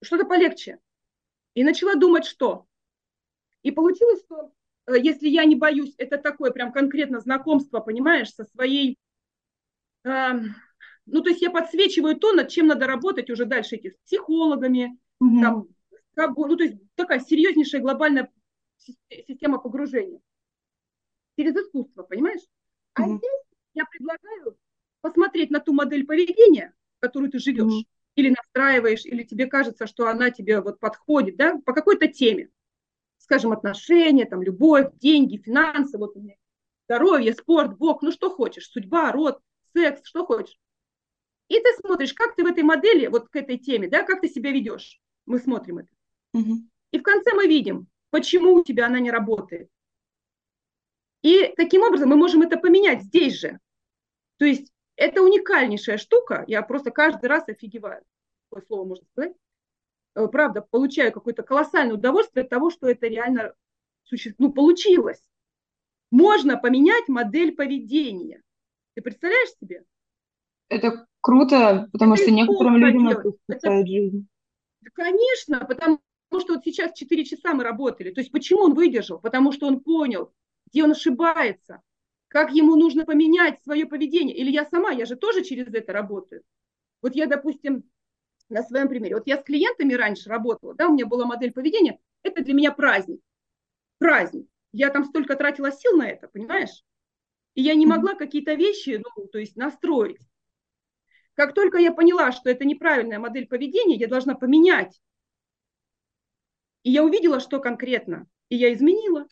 что-то полегче. И начала думать, что. И получилось, что, если я не боюсь, это такое прям конкретно знакомство, понимаешь, со своей... Ну, то есть я подсвечиваю то, над чем надо работать уже дальше, с психологами, там, ну, то есть такая серьезнейшая глобальная система погружения через искусство, понимаешь? А здесь я предлагаю посмотреть на ту модель поведения, в которую ты живешь, или настраиваешь, или тебе кажется, что она тебе вот подходит, да, по какой-то теме, скажем, отношения, там, любовь, деньги, финансы, вот у меня здоровье, спорт, Бог, ну что хочешь, судьба, род, секс, что хочешь. И ты смотришь, как ты в этой модели, вот к этой теме, да, как ты себя ведешь. Мы смотрим это. Угу. И в конце мы видим, почему у тебя она не работает. И таким образом мы можем это поменять здесь же. То есть это уникальнейшая штука. Я просто каждый раз офигеваю. Такое слово можно сказать. Правда, получаю какое-то колоссальное удовольствие от того, что это реально ну, получилось. Можно поменять модель поведения. Ты представляешь себе? Это круто, потому это что некоторым людям это спасает жизнь. Конечно, потому что вот сейчас 4 часа мы работали. То есть почему он выдержал? Потому что он понял, где он ошибается, как ему нужно поменять свое поведение. Или я сама, я же тоже через это работаю. Вот я, допустим, на своем примере, вот я с клиентами раньше работала, да, у меня была модель поведения, это для меня праздник. Праздник. Я там столько тратила сил на это, понимаешь? И я не могла какие-то вещи, ну, то есть настроить. Как только я поняла, что это неправильная модель поведения, я должна поменять. И я увидела, что конкретно, и я изменила.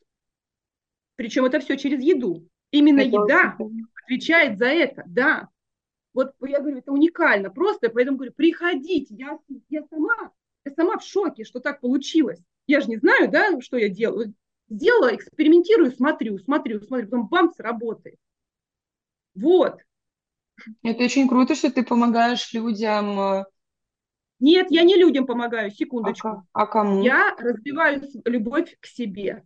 Причем это все через еду. Именно это еда отвечает за это, да. Вот я говорю, это уникально просто, поэтому говорю, приходите, я сама в шоке, что так получилось. Я же не знаю, да, что я делаю. Сделала, экспериментирую, смотрю, потом бамс, работает. Вот. Это очень круто, что ты помогаешь людям. Нет, я не людям помогаю, секундочку. А кому? Я развиваю любовь к себе.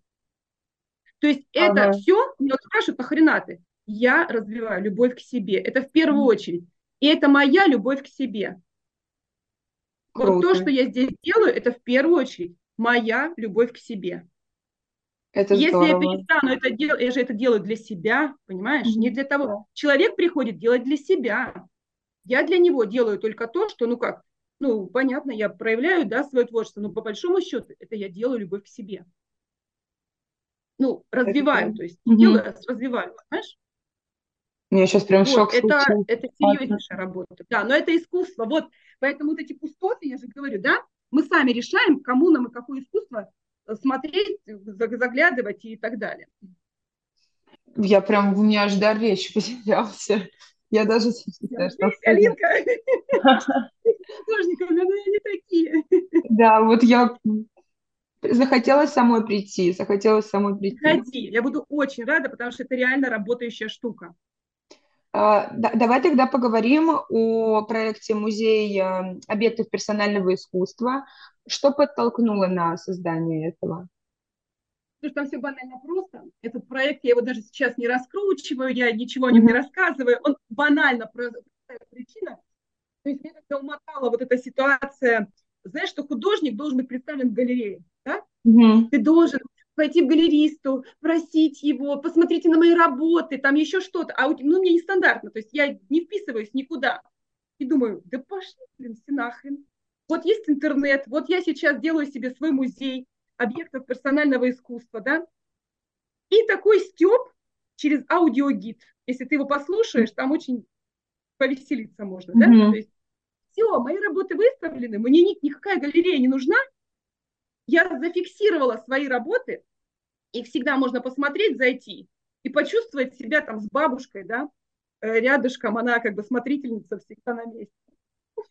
То есть это все, меня спрашивают, нахрена ты? Я развиваю любовь к себе. Это в первую очередь. И это моя любовь к себе. Круто. Вот то, что я здесь делаю, это в первую очередь моя любовь к себе. Это если здорово. Я перестану это делать, я же это делаю для себя, понимаешь? Не для того. Да. Человек приходит делать для себя. Я для него делаю только то, что, ну как, ну понятно, я проявляю, да, свое творчество, но по большому счету это я делаю любовь к себе. Ну, развиваю, это... то есть не делаю, а развиваю, понимаешь? Мне сейчас прям вот, шок случился. Это серьезнейшая работа. Да, но это искусство. Вот, поэтому вот эти пустоты, я же говорю, да, мы сами решаем, кому нам и какое искусство смотреть, заглядывать и так далее. Я прям, у меня аж дар речи потерялся. Я даже... Алинка, художников, но они не такие. Да, вот я захотелось самой прийти. Приходи, я буду очень рада, потому что это реально работающая штука. Давай тогда поговорим о проекте «Музей объектов персонального искусства». Что подтолкнуло на создание этого? Потому что там все банально просто. Этот проект, я его даже сейчас не раскручиваю, я ничего о нем не рассказываю. Он банально простая причина. То есть меня как-то умотала вот эта ситуация. Знаешь, что художник должен быть представлен в галерее, да? Ты должен... пойти к галеристу, просить его, посмотрите на мои работы, там еще что-то. А ну, мне нестандартно, то есть я не вписываюсь никуда. И думаю, да пошли, блин, все нахрен. Вот есть интернет, вот я сейчас делаю себе свой музей объектов персонального искусства, да. И такой стёб через аудиогид. Если ты его послушаешь, там очень повеселиться можно, да. То есть все, мои работы выставлены, мне никакая галерея не нужна. Я зафиксировала свои работы, их всегда можно посмотреть, зайти и почувствовать себя там с бабушкой, да, рядышком, она как бы смотрительница всегда на месте.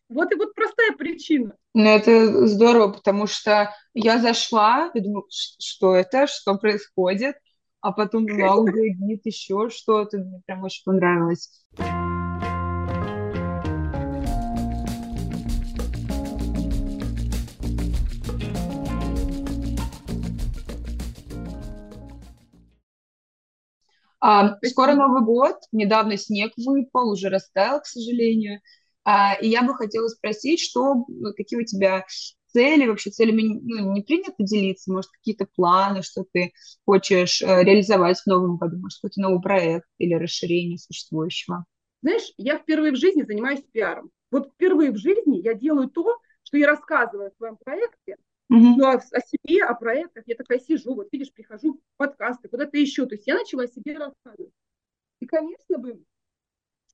Вот и вот простая причина. Ну, это здорово, потому что я зашла, и думаю, что это, что происходит, а потом была уже гид, еще что-то, мне прям очень понравилось. Скоро Новый год, недавно снег выпал, уже растаял, к сожалению. И я бы хотела спросить, какие у тебя цели, вообще целями не принято делиться, может, какие-то планы, что ты хочешь реализовать в новом году, может, какой-то новый проект или расширение существующего? Знаешь, я впервые в жизни занимаюсь пиаром. Вот впервые в жизни я делаю то, что я рассказываю о своем проекте, ну, о себе, о проектах. Я такая сижу, вот видишь, прихожу в подкасты, куда-то еще. То есть я начала о себе рассказывать. И, конечно бы,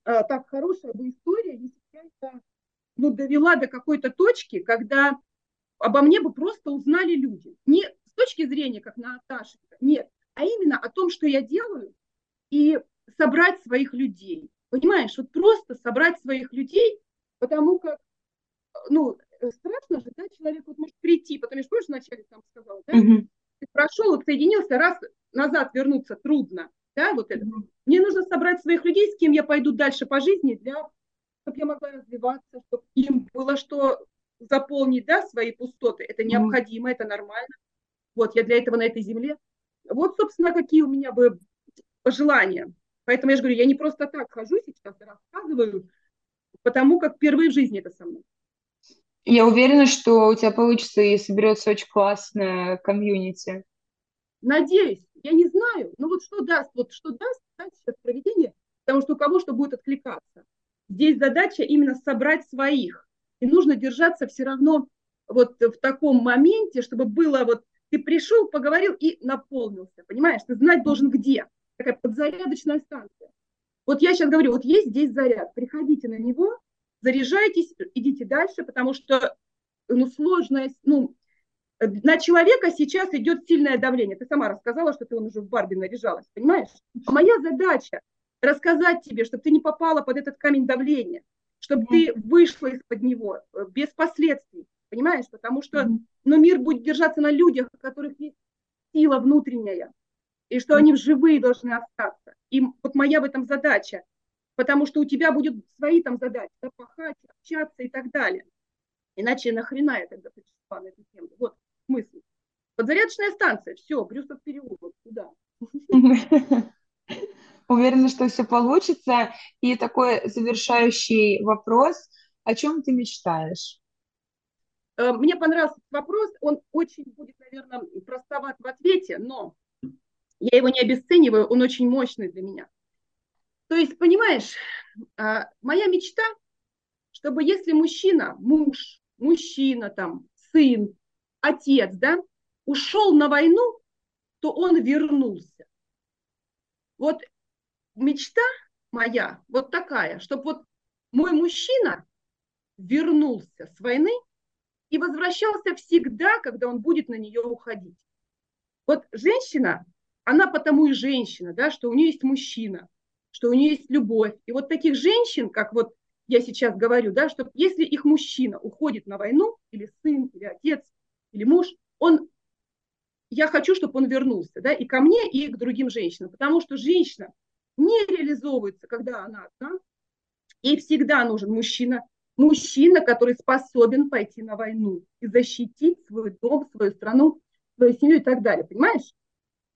так хорошая бы история, если бы я ну, довела до какой-то точки, когда обо мне бы просто узнали люди. Не с точки зрения, как Наташа, нет, а именно о том, что я делаю, и собрать своих людей. Понимаешь, вот просто собрать своих людей, потому как, ну, страшно же, да, человек вот может прийти, потому что, помнишь, вначале там сказала, да, ты прошел, отсоединился, раз назад вернуться трудно, да, вот это. Мне нужно собрать своих людей, с кем я пойду дальше по жизни, чтобы я могла развиваться, чтобы им было что заполнить, да, свои пустоты. Это необходимо, это нормально. Вот, я для этого на этой земле. Вот, собственно, какие у меня бы пожелания. Поэтому я же говорю, я не просто так хожу сейчас и рассказываю, потому как впервые в жизни это со мной. Я уверена, что у тебя получится и соберется очень классная комьюнити. Надеюсь. Я не знаю, но вот что даст сейчас проведение, потому что у кого что будет откликаться. Здесь задача именно собрать своих. И нужно держаться все равно вот в таком моменте, чтобы было вот ты пришел, поговорил и наполнился, понимаешь? Ты знать должен где. Такая подзарядочная станция. Вот я сейчас говорю, вот есть здесь заряд, приходите на него, заряжайтесь, идите дальше, потому что, ну, сложность, ну, на человека сейчас идет сильное давление. Ты сама рассказала, что ты он уже в Барби наряжалась, понимаешь? А моя задача рассказать тебе, чтобы ты не попала под этот камень давления, чтобы ты вышла из-под него без последствий, понимаешь? Потому что, ну, мир будет держаться на людях, у которых есть сила внутренняя, и что они живые должны остаться. И вот моя в этом задача, потому что у тебя будут свои там задачи, да, пахать, общаться и так далее. Иначе нахрена я тогда пришла на эту тему? Вот мысль. Подзарядочная станция, все, Брюсов переулок, туда. Уверена, что все получится. И такой завершающий вопрос. О чем ты мечтаешь? Мне понравился вопрос. Он очень будет, наверное, простоват в ответе, но я его не обесцениваю, он очень мощный для меня. То есть, понимаешь, моя мечта, чтобы если мужчина, муж, мужчина, там, сын, отец, да, ушел на войну, то он вернулся. Вот мечта моя вот такая, чтобы вот мой мужчина вернулся с войны и возвращался всегда, когда он будет на нее уходить. Вот женщина, она потому и женщина, да, что у нее есть мужчина, что у нее есть любовь. И вот таких женщин, как вот я сейчас говорю, да, что если их мужчина уходит на войну, или сын, или отец, или муж, я хочу, чтобы он вернулся, да, и ко мне, и к другим женщинам. Потому что женщина не реализовывается, когда она одна. Ей всегда нужен мужчина. Мужчина, который способен пойти на войну и защитить свой дом, свою страну, свою семью и так далее. Понимаешь?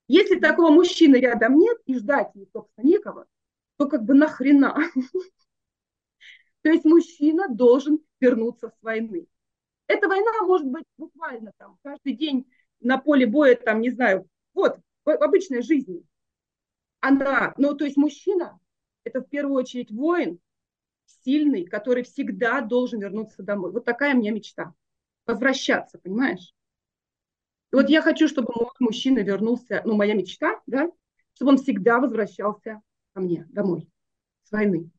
Если такого мужчины рядом нет, и ждать ей, собственно, некого, то как бы нахрена? То есть мужчина должен вернуться с войны. Эта война может быть буквально там каждый день на поле боя, там, не знаю, вот, в обычной жизни. Она, ну, то есть мужчина, это в первую очередь воин, сильный, который всегда должен вернуться домой. Вот такая у меня мечта. Возвращаться, понимаешь? И вот я хочу, чтобы мой мужчина вернулся, ну, моя мечта, да, чтобы он всегда возвращался ко мне домой с войны.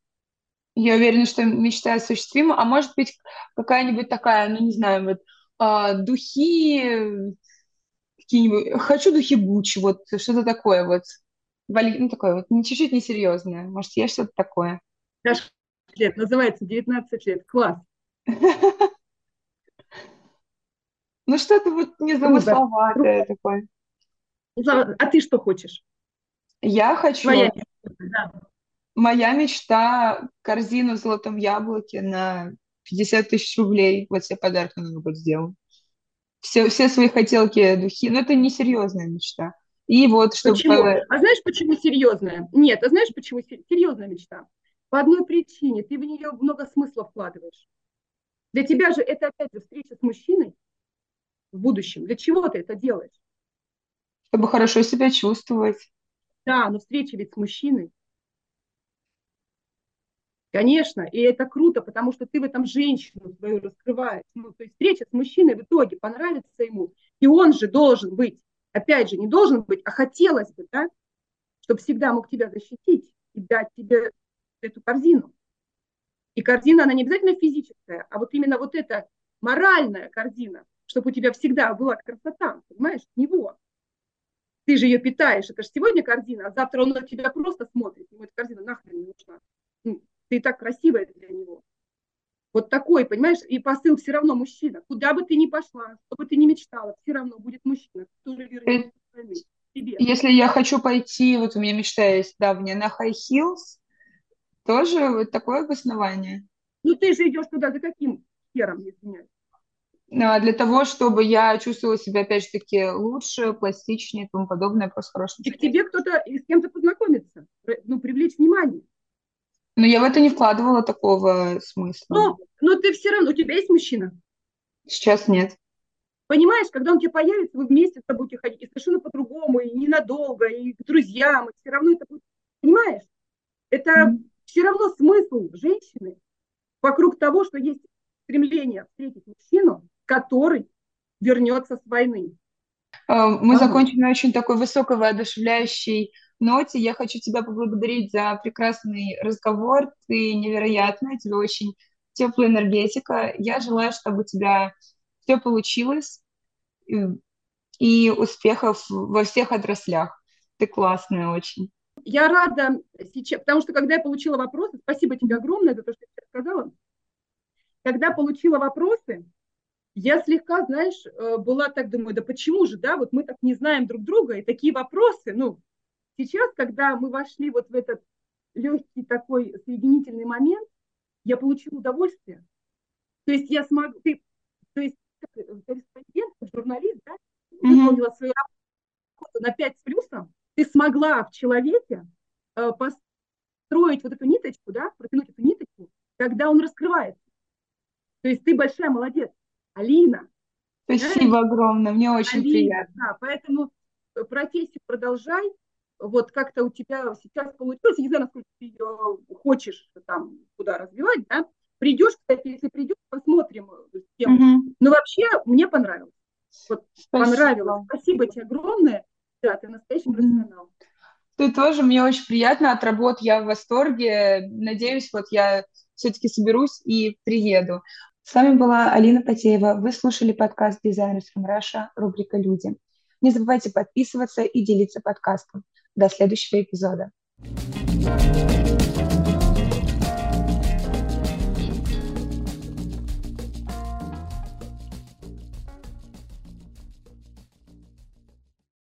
Я уверена, что мечта осуществима. А может быть, какая-нибудь такая, ну, не знаю, вот духи какие-нибудь... Хочу духи Гуччи, вот что-то такое вот. Ну, такое вот, чуть-чуть несерьезное. Может, есть что-то такое? 19 лет, называется 19 лет. Класс. Ну, что-то вот незамысловатое такое. А ты что хочешь? Я хочу... Моя мечта – корзину в золотом яблоке на 50 тысяч рублей. Вот все подарки на Новый год сделал. Все свои хотелки, духи. Но это не серьезная мечта. И вот, чтобы... Почему? А знаешь, почему серьезная? Нет, а знаешь, почему серьезная мечта? По одной причине. Ты в нее много смысла вкладываешь. Для тебя же это, опять же, встреча с мужчиной в будущем. Для чего ты это делаешь? Чтобы хорошо себя чувствовать. Да, но встреча ведь с мужчиной. Конечно, и это круто, потому что ты в этом женщину свою раскрываешь. Ну, то есть встреча с мужчиной в итоге понравится ему. И он же должен быть, опять же, не должен быть, а хотелось бы, да, чтобы всегда мог тебя защитить и дать тебе эту корзину. И картина, она не обязательно физическая, а вот именно вот эта моральная картина, чтобы у тебя всегда была красота, понимаешь, от него. Ты же ее питаешь, это же сегодня картина, а завтра он на тебя просто смотрит, ему эта картина нахрен не нужна. Ты и так красивая для него. Вот такой, понимаешь, и посыл все равно мужчина. Куда бы ты ни пошла, что бы ты ни мечтала, все равно будет мужчина, который вернется тебе. Если я хочу пойти, вот у меня мечта есть давняя, на high heels, тоже вот такое обоснование. Ну ты же идешь туда за каким хером, извиняюсь? Для того, чтобы я чувствовала себя, опять же таки, лучше, пластичнее и тому подобное, просто хорошее. И к тебе кто-то, и с кем-то познакомиться, ну, привлечь внимание. Но я в это не вкладывала такого смысла. Но ты все равно, у тебя есть мужчина? Сейчас нет. Понимаешь, когда он тебе появится, вы вместе с тобой будете ходить, и совершенно по-другому, и ненадолго, и к друзьям, и все равно это будет, понимаешь? Это все равно смысл женщины вокруг того, что есть стремление встретить мужчину, который вернется с войны. Мы закончили на очень такой высокой, воодушевляющей ноте. Я хочу тебя поблагодарить за прекрасный разговор. Ты невероятная, у тебя очень теплая энергетика. Я желаю, чтобы у тебя все получилось и успехов во всех отраслях. Ты классная очень. Я рада сейчас, потому что когда я получила вопросы, спасибо тебе огромное за то, что ты сказала. Когда получила вопросы, я слегка, знаешь, была так, думаю, да почему же, да, вот мы так не знаем друг друга, и такие вопросы, ну, сейчас, когда мы вошли вот в этот легкий такой соединительный момент, я получила удовольствие. То есть я смогла, то есть корреспондент, журналист, да, выполнила свою работу на 5+, ты смогла в человеке построить вот эту ниточку, да, протянуть эту ниточку, когда он раскрывается. То есть ты большая молодец, Алина. Спасибо огромное, мне очень приятно. Да, поэтому профессию продолжай. Вот как-то у тебя сейчас получилось, я не знаю, насколько ты ее хочешь там куда развивать, да? Придешь, кстати, если придешь, посмотрим тему. Но вообще мне понравилось. Вот, понравилось. Спасибо тебе огромное. Да, ты настоящий профессионал. Ты тоже, мне очень приятно от работ, я в восторге. Надеюсь, вот я все-таки соберусь и приеду. С вами была Алина Потеева. Вы слушали подкаст Designers from Russia, рубрика «Люди». Не забывайте подписываться и делиться подкастом. До следующего эпизода.